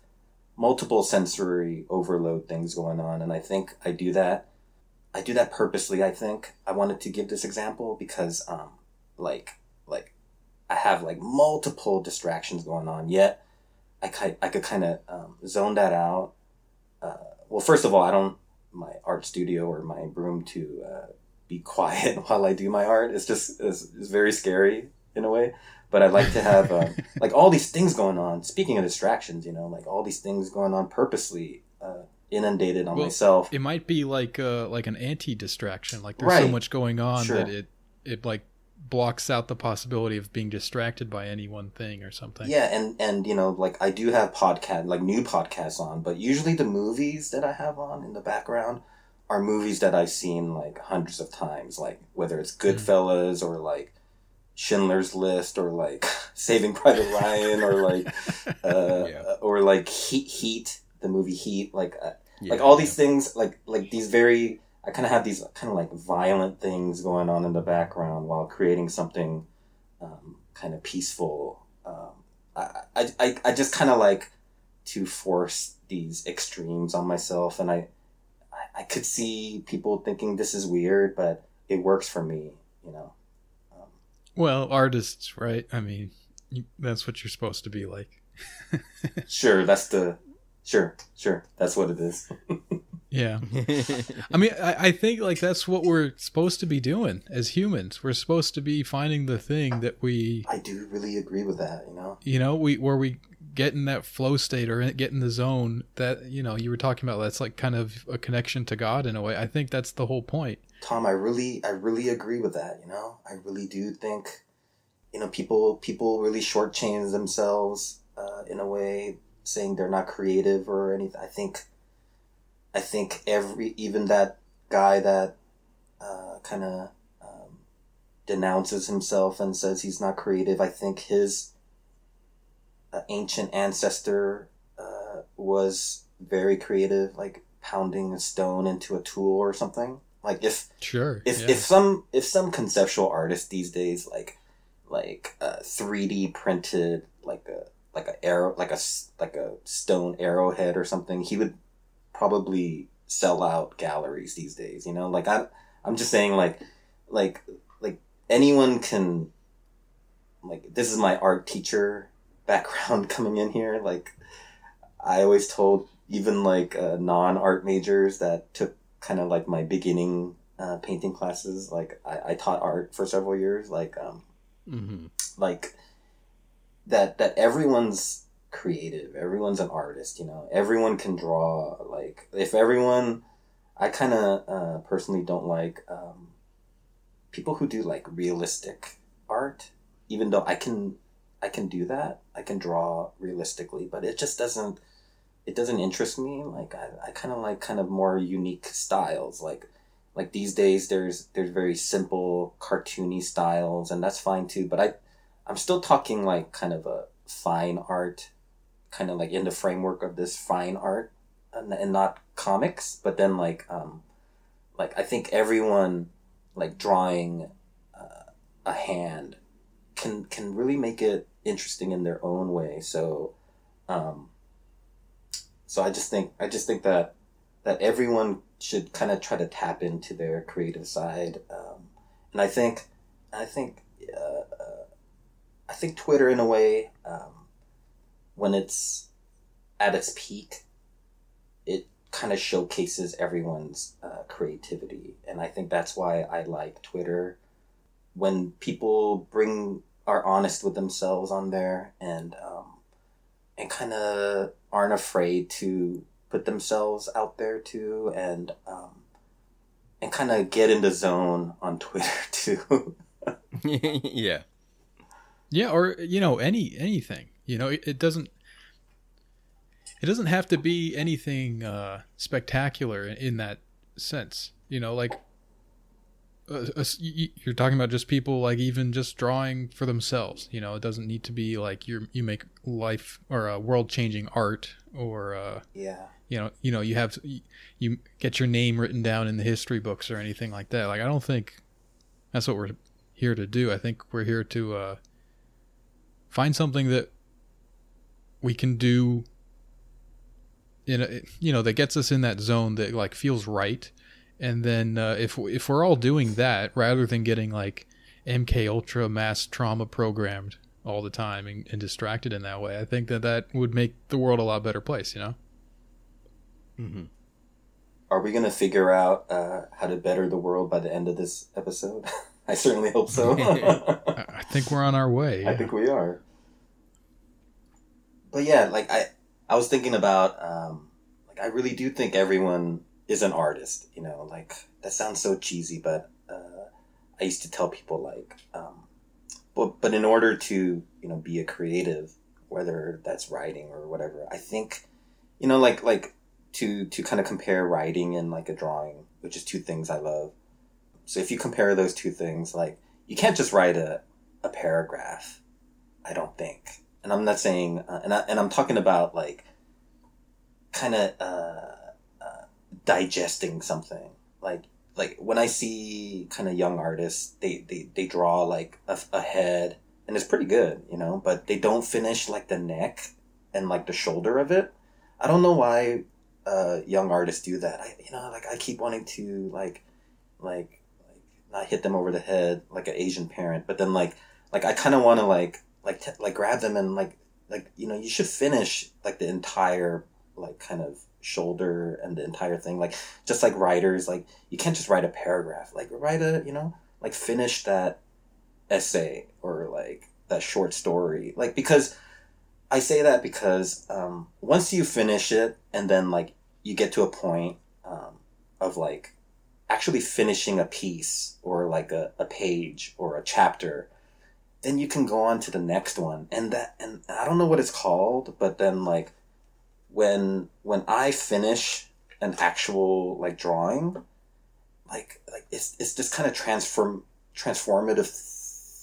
multiple sensory overload things going on. And I think I do that. I do that purposely. I think I wanted to give this example because, um, like, like I have like multiple distractions going on, yet I ki- I could kind of, um, zone that out. Uh, well, first of all, I don't, my art studio or my room to, uh, be quiet while I do my art. It's just, it's, it's very scary in a way. But I'd like to have, um, like, all these things going on. Speaking of distractions, you know, like, all these things going on purposely uh, inundated on well, myself. It might be, like, uh, like an anti-distraction. Like, there's right. so much going on sure. that it, it, like, blocks out the possibility of being distracted by any one thing or something. Yeah, and, and you know, like, I do have podcast, like, new podcasts on. But usually the movies that I have on in the background are movies that I've seen, like, hundreds of times. Like, whether it's Goodfellas mm-hmm. or, like, Schindler's List or like Saving Private Ryan or like uh yeah. or like Heat, Heat the movie Heat like uh, yeah, like all yeah. these things like like these very I kind of have these kind of like violent things going on in the background while creating something um kind of peaceful. um I I I, I just kind of like to force these extremes on myself, and I, I I could see people thinking this is weird, but it works for me, you know. Well, artists, right? I mean, that's what you're supposed to be like. Sure, that's the... Sure, sure. That's what it is. Yeah. I mean, I, I think, like, that's what we're supposed to be doing as humans. We're supposed to be finding the thing that we... I do really agree with that, you know? You know, we where we get in that flow state or get in the zone that, you know, you were talking about. That's, like, kind of a connection to God in a way. I think that's the whole point. Tom, I really, I really agree with that. You know, I really do think, you know, people, people really shortchange themselves uh, in a way, saying they're not creative or anything. I think, I think every, even that guy that uh, kind of um, denounces himself and says he's not creative. I think his uh, ancient ancestor uh, was very creative, like pounding a stone into a tool or something. Like if sure, if, yeah. if some if some conceptual artist these days like like uh, three D printed like a like a arrow like a like a stone arrowhead or something, he would probably sell out galleries these days. You know, like I I'm just saying like like like anyone can like this is my art teacher background coming in here. Like I always told even like uh, non-art majors that took kind of like my beginning uh, painting classes. Like I, I taught art for several years. Like, um, mm-hmm. like that, that everyone's creative. Everyone's an artist, you know, everyone can draw. Like if everyone, I kind of uh, personally don't like um, people who do like realistic art, even though I can, I can do that. I can draw realistically, but it just doesn't, it doesn't interest me. Like I, I kind of like kind of more unique styles. Like, like these days there's, there's very simple cartoony styles, and that's fine too. But I, I'm still talking like kind of a fine art, kind of like in the framework of this fine art and, and not comics. But then like, um, like I think everyone like drawing uh, a hand can, can really make it interesting in their own way. So, um, so I just think, I just think that, that everyone should kind of try to tap into their creative side. Um, and I think, I think, uh, I think Twitter in a way, um, when it's at its peak, it kind of showcases everyone's uh, creativity. And I think that's why I like Twitter, when people bring, are honest with themselves on there, and, um, and kind of aren't afraid to put themselves out there too. And, um, and kind of get in the zone on Twitter too. Yeah. Yeah. Or, you know, any, anything, you know, it, it doesn't, it doesn't have to be anything, uh, spectacular in, in that sense, you know, like, Uh, uh, you're talking about just people like even just drawing for themselves. You know, it doesn't need to be like you you make life or a uh, world changing art or uh, yeah. You know, you know, you have you get your name written down in the history books or anything like that. Like, I don't think that's what we're here to do. I think we're here to uh, find something that we can do in a, you know, that gets us in that zone that like feels right. And then uh, if if we're all doing that, rather than getting like M K Ultra mass trauma programmed all the time and, and distracted in that way, I think that that would make the world a lot better place, you know? Mm-hmm. Are we going to figure out uh, how to better the world by the end of this episode? I certainly hope so. I think we're on our way. Yeah. I think we are. But yeah, like I, I was thinking about, um, like I really do think everyone is an artist, you know, like that sounds so cheesy, but uh, I used to tell people like, um, but but in order to, you know, be a creative, whether that's writing or whatever, I think, you know, like like to to kind of compare writing and like a drawing, which is two things I love. So if you compare those two things, like you can't just write a, a paragraph, I don't think. And I'm not saying, uh, and I, and I'm talking about like kind of. Uh, digesting something like like when I see kind of young artists, they they, they draw like a, a head and it's pretty good, you know, but they don't finish like the neck and like the shoulder of it. I don't know why uh young artists do that. I you know like I keep wanting to like like like not hit them over the head like an Asian parent, but then like like I kind of want to like like t- like grab them and like like you know you should finish like the entire like kind of shoulder and the entire thing. Like just like writers, like you can't just write a paragraph, like write a, you know, like finish that essay or like that short story. Like, because I say that because um once you finish it and then like you get to a point um of like actually finishing a piece or like a, a page or a chapter, then you can go on to the next one. And that, and I don't know what it's called, but then like when when I finish an actual like drawing, like like it's it's this kind of transform transformative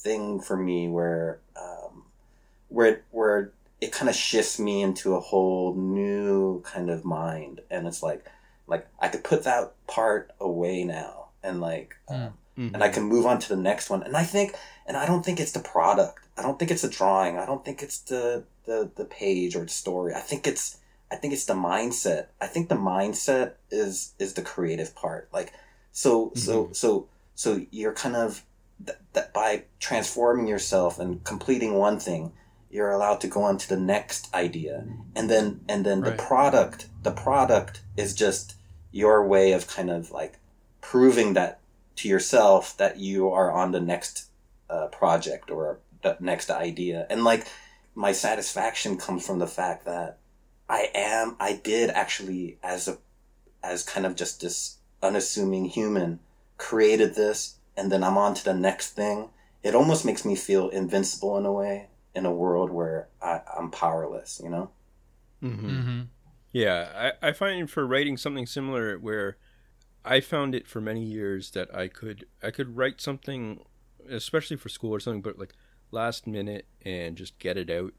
thing for me where um where it, where it kind of shifts me into a whole new kind of mind, and it's like like I could put that part away now and like um, mm-hmm. and I can move on to the next one. And I think and I don't think it's the product. I don't think it's the drawing. I don't think it's the the the page or the story. I think it's I think it's the mindset. I think the mindset is, is the creative part. Like, so, mm-hmm. so, so, so you're kind of th- that by transforming yourself and completing one thing, you're allowed to go on to the next idea. And then, and then right. the product, the product is just your way of kind of like proving that to yourself that you are on the next uh, project or the next idea. And like my satisfaction comes from the fact that I am, I did actually as a, as kind of just this unassuming human created this, and then I'm on to the next thing. It almost makes me feel invincible in a way. in a world where I, I'm powerless, you know? Mm-hmm. Mm-hmm. Yeah, I, I find for writing something similar where I found it for many years that I could I could write something, especially for school or something, but like last minute and just get it out.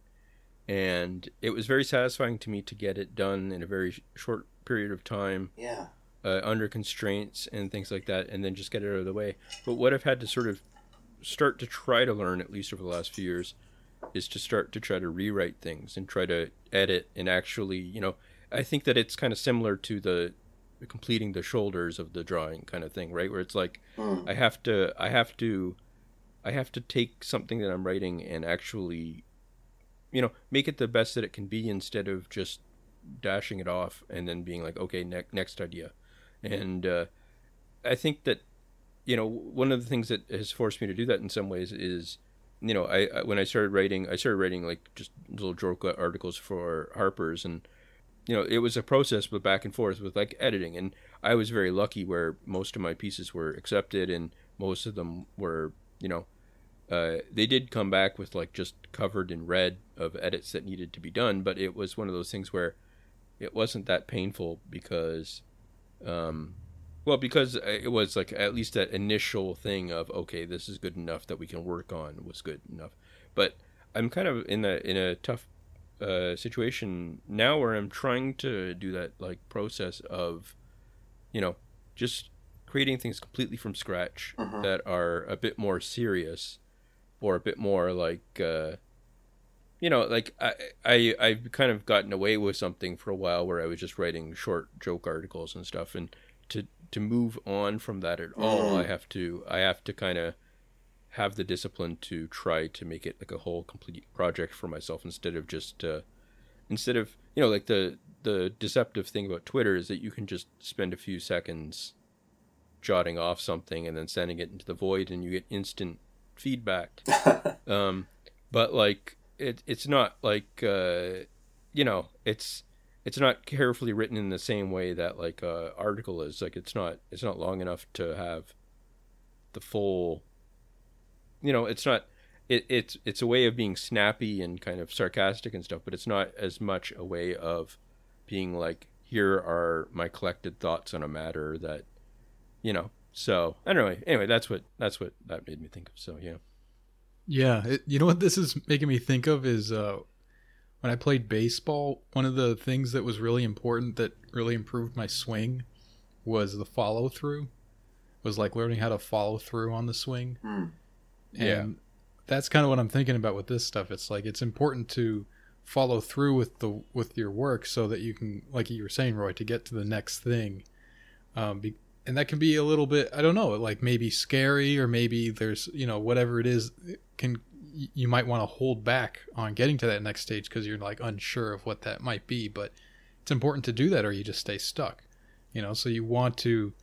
And it was very satisfying to me to get it done in a very short period of time. Yeah. Uh, under constraints and things like that, and then just get it out of the way. But what I've had to sort of start to try to learn, at least over the last few years, is to start to try to rewrite things and try to edit and actually, you know, I think that it's kind of similar to the completing the shoulders of the drawing kind of thing, right? Where it's like, mm. I have to, I have to, I have to take something that I'm writing and actually, you know, make it the best that it can be instead of just dashing it off and then being like, okay, ne- next idea. And uh, I think that, you know, one of the things that has forced me to do that in some ways is, you know, I, I when I started writing, I started writing like just little joke articles for Harper's, and you know, it was a process but back and forth with like editing. And I was very lucky where most of my pieces were accepted and most of them were, you know, uh, they did come back with like just covered in red of edits that needed to be done. But it was one of those things where it wasn't that painful because, um, well, because it was like at least that initial thing of, okay, this is good enough that we can work on was good enough. But I'm kind of in a, in a tough Uh, situation now where I'm trying to do that like process of, you know, just creating things completely from scratch mm-hmm. that are a bit more serious or a bit more like uh, you know, like I, I I've kind of gotten away with something for a while where I was just writing short joke articles and stuff, and to to move on from that at mm-hmm. all, I have to I have to kind of have the discipline to try to make it like a whole complete project for myself instead of just uh, instead of, you know, like the the deceptive thing about Twitter is that you can just spend a few seconds jotting off something and then sending it into the void and you get instant feedback. um, but like it it's not like uh, you know, it's it's not carefully written in the same way that like a article is. Like it's not it's not long enough to have the full, you know, it's not, it, it's, it's a way of being snappy and kind of sarcastic and stuff, but it's not as much a way of being like, here are my collected thoughts on a matter that, you know, so I don't know. Anyway, that's what, that's what that made me think of. So, yeah. Yeah. It, you know what this is making me think of is, uh, when I played baseball, one of the things that was really important that really improved my swing was the follow through, was like learning how to follow through on the swing. Mm. And yeah. That's kind of what I'm thinking about with this stuff. It's like, it's important to follow through with the, with your work so that you can, like you were saying, Roy, to get to the next thing. Um, be, and that can be a little bit, I don't know, like maybe scary, or maybe there's, you know, whatever it is, it can, you might want to hold back on getting to that next stage because you're like unsure of what that might be, but it's important to do that or you just stay stuck, you know? So you want to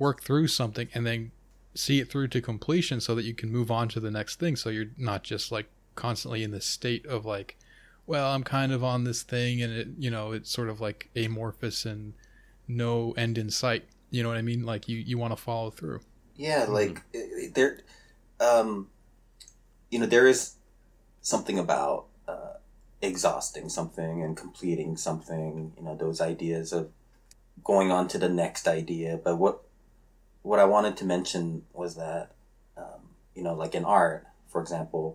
work through something and then see it through to completion so that you can move on to the next thing. So you're not just like constantly in this state of like, well, I'm kind of on this thing and it, you know, it's sort of like amorphous and no end in sight. You know what I mean? Like you, you want to follow through. Yeah. Like mm-hmm. there, um, you know, there is something about, uh, exhausting something and completing something, you know, those ideas of going on to the next idea. But what, What I wanted to mention was that, um, you know, like in art, for example,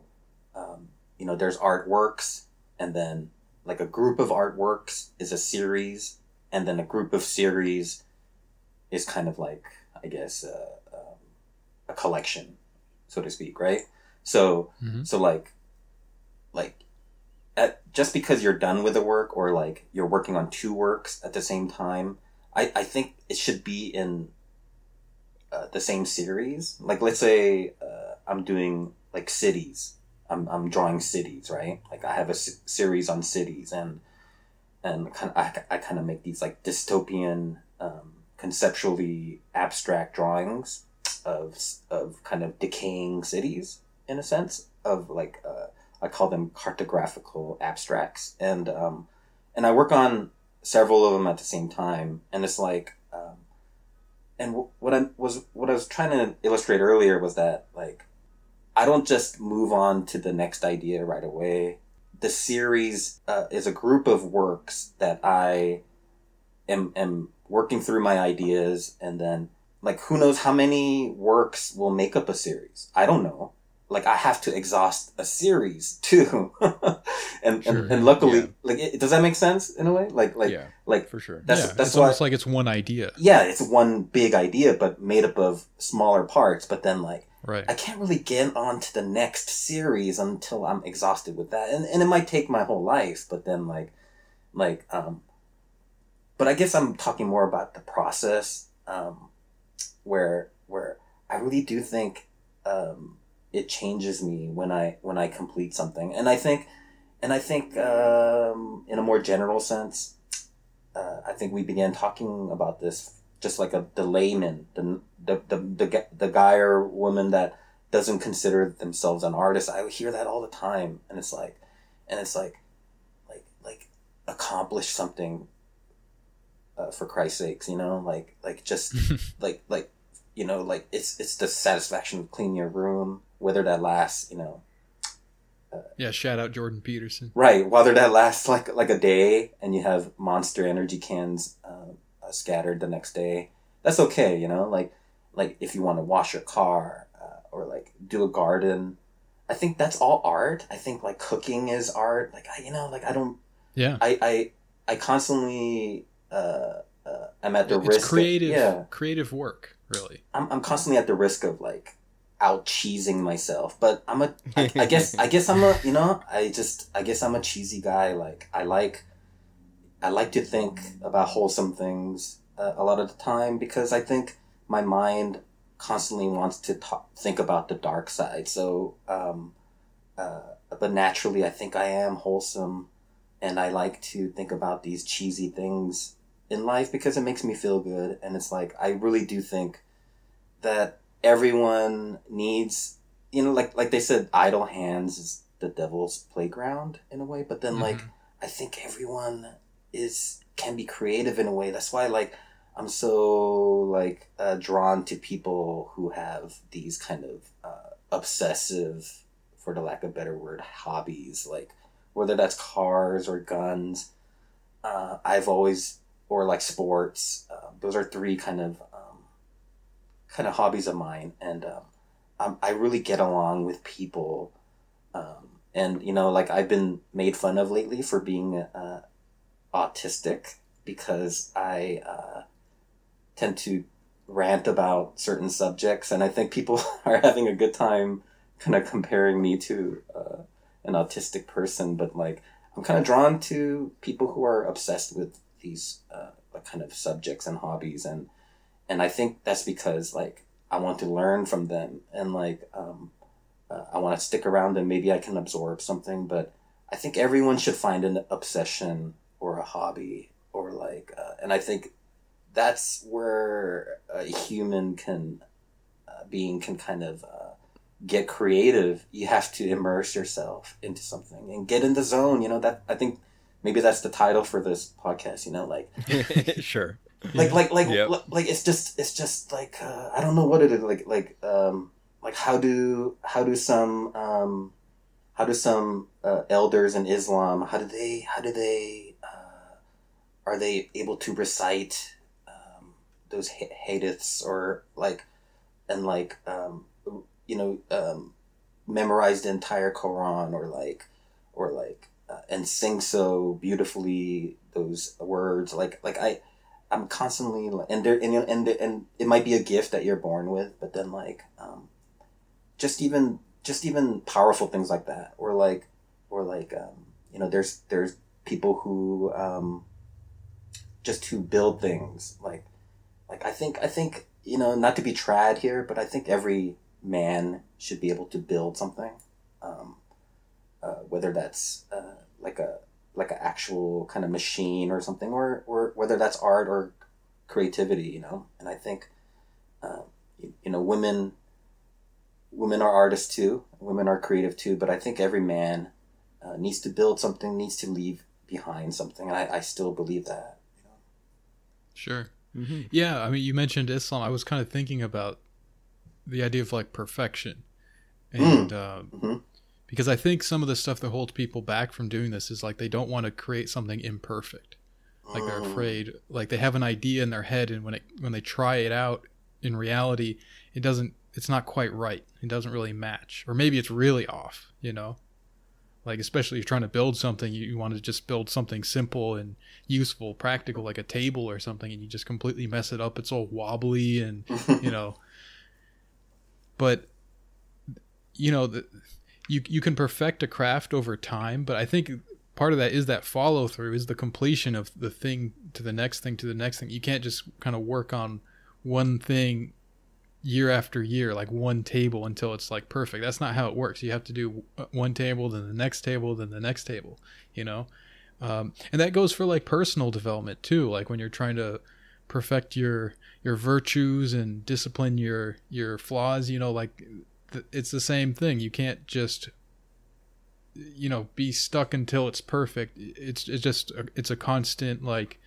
um, you know, there's artworks, and then like a group of artworks is a series, and then a group of series is kind of like, I guess, uh, um, a collection, so to speak, right? So, mm-hmm. so like, like, at, just because you're done with a work or like you're working on two works at the same time, I, I think it should be in Uh, the same series. Like let's say uh, I'm doing like cities, I'm I'm drawing cities, right? Like I have a s- series on cities, and and kind of, I, I kind of make these like dystopian um, conceptually abstract drawings of of kind of decaying cities in a sense of like uh, I call them cartographical abstracts, and um, and I work on several of them at the same time, and it's like um, And what I was what I was trying to illustrate earlier was that like I don't just move on to the next idea right away. The series uh, is a group of works that I am, am working through my ideas, and then, like, who knows how many works will make up a series? I don't know. Like, I have to exhaust a series too. and, sure. and and luckily, yeah. like, it, does that make sense in a way? Like, like, yeah, like, for sure. That's, yeah. that's it's why, almost like it's one idea. Yeah. It's one big idea, but made up of smaller parts. But then, like, right. I can't really get on to the next series until I'm exhausted with that. And, and it might take my whole life, but then like, like, um, but I guess I'm talking more about the process, um, where, where I really do think, um, it changes me when I when I complete something, and I think, and I think um, in a more general sense, uh, I think we began talking about this just like a the layman, the the the the, the guy or woman that doesn't consider themselves an artist. I hear that all the time, and it's like, and it's like, like like accomplish something uh, for Christ's sakes, you know, like like just like like you know, like it's it's the satisfaction of cleaning your room. Whether that lasts, you know. Uh, yeah, shout out Jordan Peterson. Right, whether that lasts like like a day, and you have Monster energy cans uh, scattered the next day, that's okay, you know. Like, like if you want to wash your car uh, or like do a garden, I think that's all art. I think like cooking is art. Like I, you know, like I don't. Yeah. I I I constantly uh, uh, I'm at the it's risk. Creative, of, yeah. creative work, really. I'm I'm constantly at the risk of like. Out cheesing myself, but I'm a I, I guess I guess I'm a you know I just I guess I'm a cheesy guy. Like I like I like to think about wholesome things uh, a lot of the time, because I think my mind constantly wants to talk, think about the dark side. So um uh but naturally I think I am wholesome, and I like to think about these cheesy things in life because it makes me feel good. And it's like I really do think that everyone needs, you know, like like they said, idle hands is the devil's playground in a way. But then, mm-hmm. like, I think everyone is can be creative in a way. That's why, like, I'm so like uh, drawn to people who have these kind of uh, obsessive, for the lack of a better word, hobbies. Like whether that's cars or guns, uh, I've always or like sports. Uh, those are three kind of. kind of hobbies of mine, and um, I'm, I really get along with people, um, and you know, like I've been made fun of lately for being uh, autistic, because I uh, tend to rant about certain subjects, and I think people are having a good time kind of comparing me to uh, an autistic person. But like I'm kind of drawn to people who are obsessed with these uh, kind of subjects and hobbies, and And I think that's because, like, I want to learn from them, and, like, um, uh, I want to stick around, and maybe I can absorb something. But I think everyone should find an obsession or a hobby or, like, uh, and I think that's where a human can, uh, being can kind of uh, get creative. You have to immerse yourself into something and get in the zone, you know, that I think maybe that's the title for this podcast, you know, like. Sure. Like, like, like, yep. like, like, it's just, it's just like, uh, I don't know what it is. Like, like, um, like how do, how do some, um, how do some, uh, elders in Islam, how do they, how do they, uh, are they able to recite, um, those ha- hadiths or like, and like, um, you know, um, memorize the entire Quran or like, or like, uh, and sing so beautifully those words. Like, like I. I'm constantly and there and and and it might be a gift that you're born with, but then like um, just even just even powerful things like that, or like or like um, you know, there's there's people who um, just who build things like like I think I think you know, not to be trad here, but I think every man should be able to build something, um, uh, whether that's uh, like a. like an actual kind of machine or something, or, or whether that's art or creativity, you know? And I think, uh, you, you know, women, women are artists too. Women are creative too, but I think every man uh, needs to build something, needs to leave behind something. And I, I still believe that. You know? Sure. Mm-hmm. Yeah. I mean, you mentioned Islam. I was kind of thinking about the idea of like perfection And mm. uh, mm-hmm. because I think some of the stuff that holds people back from doing this is like they don't want to create something imperfect. Like they're afraid, like they have an idea in their head, and when it when they try it out in reality, it doesn't. It's not quite right. It doesn't really match, or maybe it's really off. You know, like especially if you're trying to build something, you, you want to just build something simple and useful, practical, like a table or something, and you just completely mess it up. It's all wobbly, and you know. But you know, the, you you can perfect a craft over time, but I think. Part of that is that follow through, is the completion of the thing to the next thing to the next thing. You can't just kind of work on one thing year after year, like one table until it's like perfect. That's not how it works. You have to do one table, then the next table, then the next table, you know? Um, and that goes for like personal development too. Like when you're trying to perfect your, your virtues and discipline your, your flaws, you know, like th- it's the same thing. You can't just, you know, be stuck until it's perfect. It's it's just, a, it's a constant, like,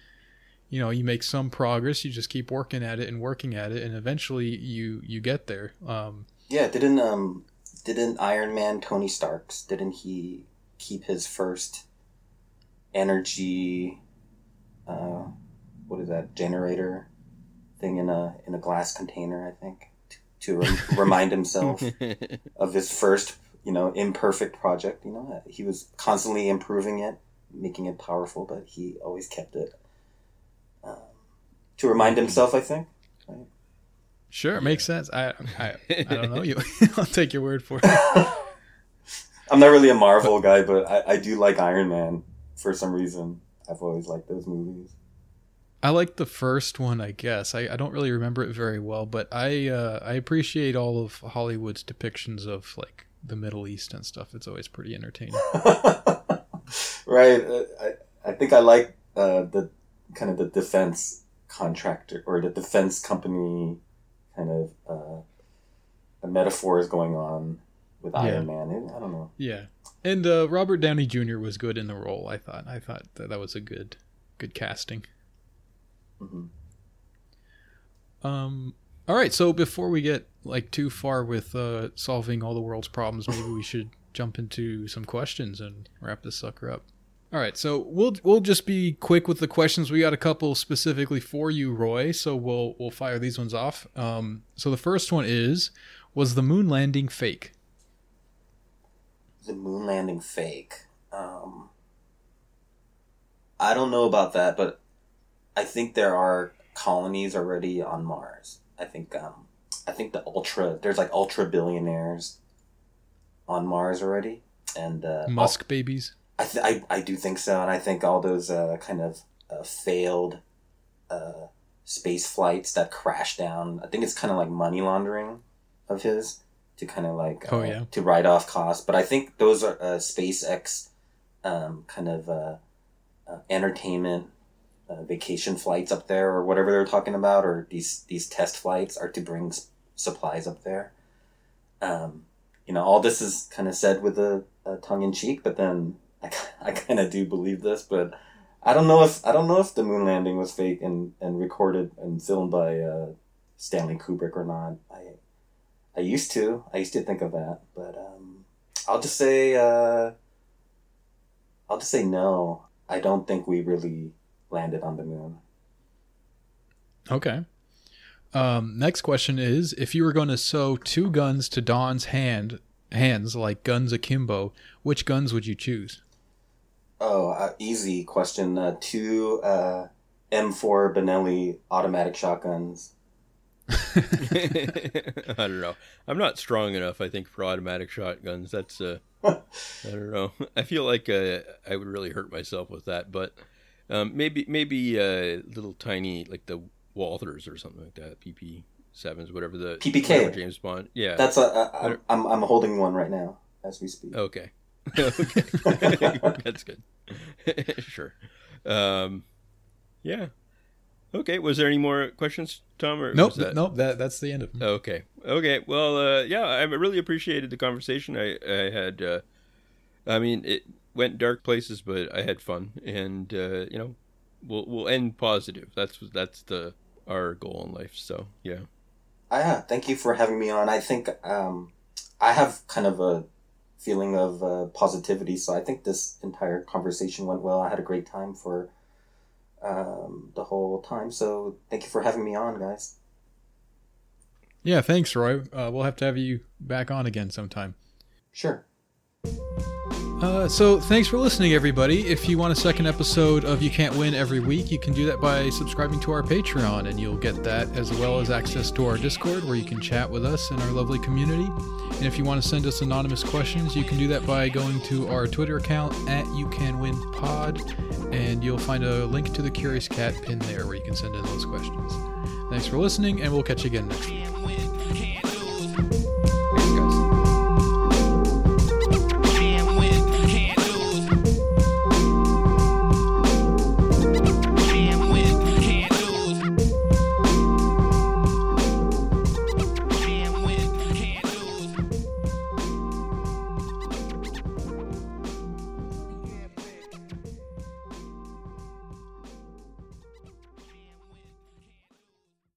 you know, you make some progress, you just keep working at it and working at it. And eventually you, you get there. Um, yeah. Didn't, um, didn't Iron Man, Tony Stark's, didn't he keep his first energy, uh, what is that generator thing in a, in a glass container, I think, to, to re- remind himself of his first, you know, imperfect project. You know, he was constantly improving it, making it powerful, but he always kept it um, to remind himself, I think. Right? Sure, it yeah. makes sense. I, I, I don't know. You, I'll take your word for it. I'm not really a Marvel guy, but I, I do like Iron Man for some reason. I've always liked those movies. I like the first one, I guess. I, I don't really remember it very well, but I uh, I appreciate all of Hollywood's depictions of like the Middle East and stuff. It's always pretty entertaining. Right. Uh, I, I think I like uh, the kind of the defense contractor or the defense company kind of uh, the metaphors going on with yeah. Iron Man. I don't know. Yeah. And uh, Robert Downey Junior was good in the role. I thought, I thought that, that was a good, good casting. Mm-hmm. Um, all right. So before we get like too far with uh, solving all the world's problems, maybe we should jump into some questions and wrap this sucker up. All right. So we'll we'll just be quick with the questions. We got a couple specifically for you, Roy. So we'll we'll fire these ones off. Um, so the first one is: was the moon landing fake? The moon landing fake. Um, I don't know about that, but I think there are colonies already on Mars. I think um, I think the ultra there's like ultra billionaires on Mars already, and uh, Musk all, babies. I, th- I I do think so, and I think all those uh, kind of uh, failed uh, space flights that crash down. I think it's kind of like money laundering of his to kind of like uh, oh, yeah. to write off costs. But I think those are uh, SpaceX um, kind of uh, uh, entertainment. Uh, vacation flights up there, or whatever they're talking about, or these these test flights are to bring s- supplies up there. Um, you know, all this is kind of said with a, a tongue in cheek, but then I, I kind of do believe this. But I don't know if I don't know if the moon landing was fake and, and recorded and filmed by uh, Stanley Kubrick or not. I I used to I used to think of that, but um, I'll just say uh, I'll just say no. I don't think we really landed on the moon. Okay. Um, next question is, if you were going to sew two guns to Don's hand, hands, like guns akimbo, which guns would you choose? Oh, uh, easy question. Uh, two uh, M four Benelli automatic shotguns. I don't know. I'm not strong enough, I think, for automatic shotguns. That's, uh, I don't know. I feel like uh, I would really hurt myself with that, but Um, maybe maybe uh, little tiny, like the Walthers or something like that, P P sevens, whatever the P P K James Bond. Yeah, that's a, a, a I'm I'm holding one right now as we speak. Okay, okay. That's good. Sure. Um, yeah. Okay. Was there any more questions, Tom? Or nope. That... Nope. That that's the end of them. Okay. Okay. Well, uh, yeah. I really appreciated the conversation. I I had. Uh, I mean it. Went dark places, but I had fun, and uh, you know, we'll we'll end positive. That's that's the our goal in life. So yeah. Ah, thank you for having me on. I think um, I have kind of a feeling of uh, positivity, so I think this entire conversation went well. I had a great time for um, the whole time, so thank you for having me on, guys. Yeah, thanks, Roy. Uh, we'll have to have you back on again sometime. Sure. Uh, so thanks for listening, everybody. If you want a second episode of You Can't Win every week, you can do that by subscribing to our Patreon, and you'll get that as well as access to our Discord, where you can chat with us and our lovely community. And if you want to send us anonymous questions, you can do that by going to our Twitter account at YouCanWinPod, and you'll find a link to the Curious Cat pin there where you can send in those questions. Thanks for listening, and we'll catch you again next week.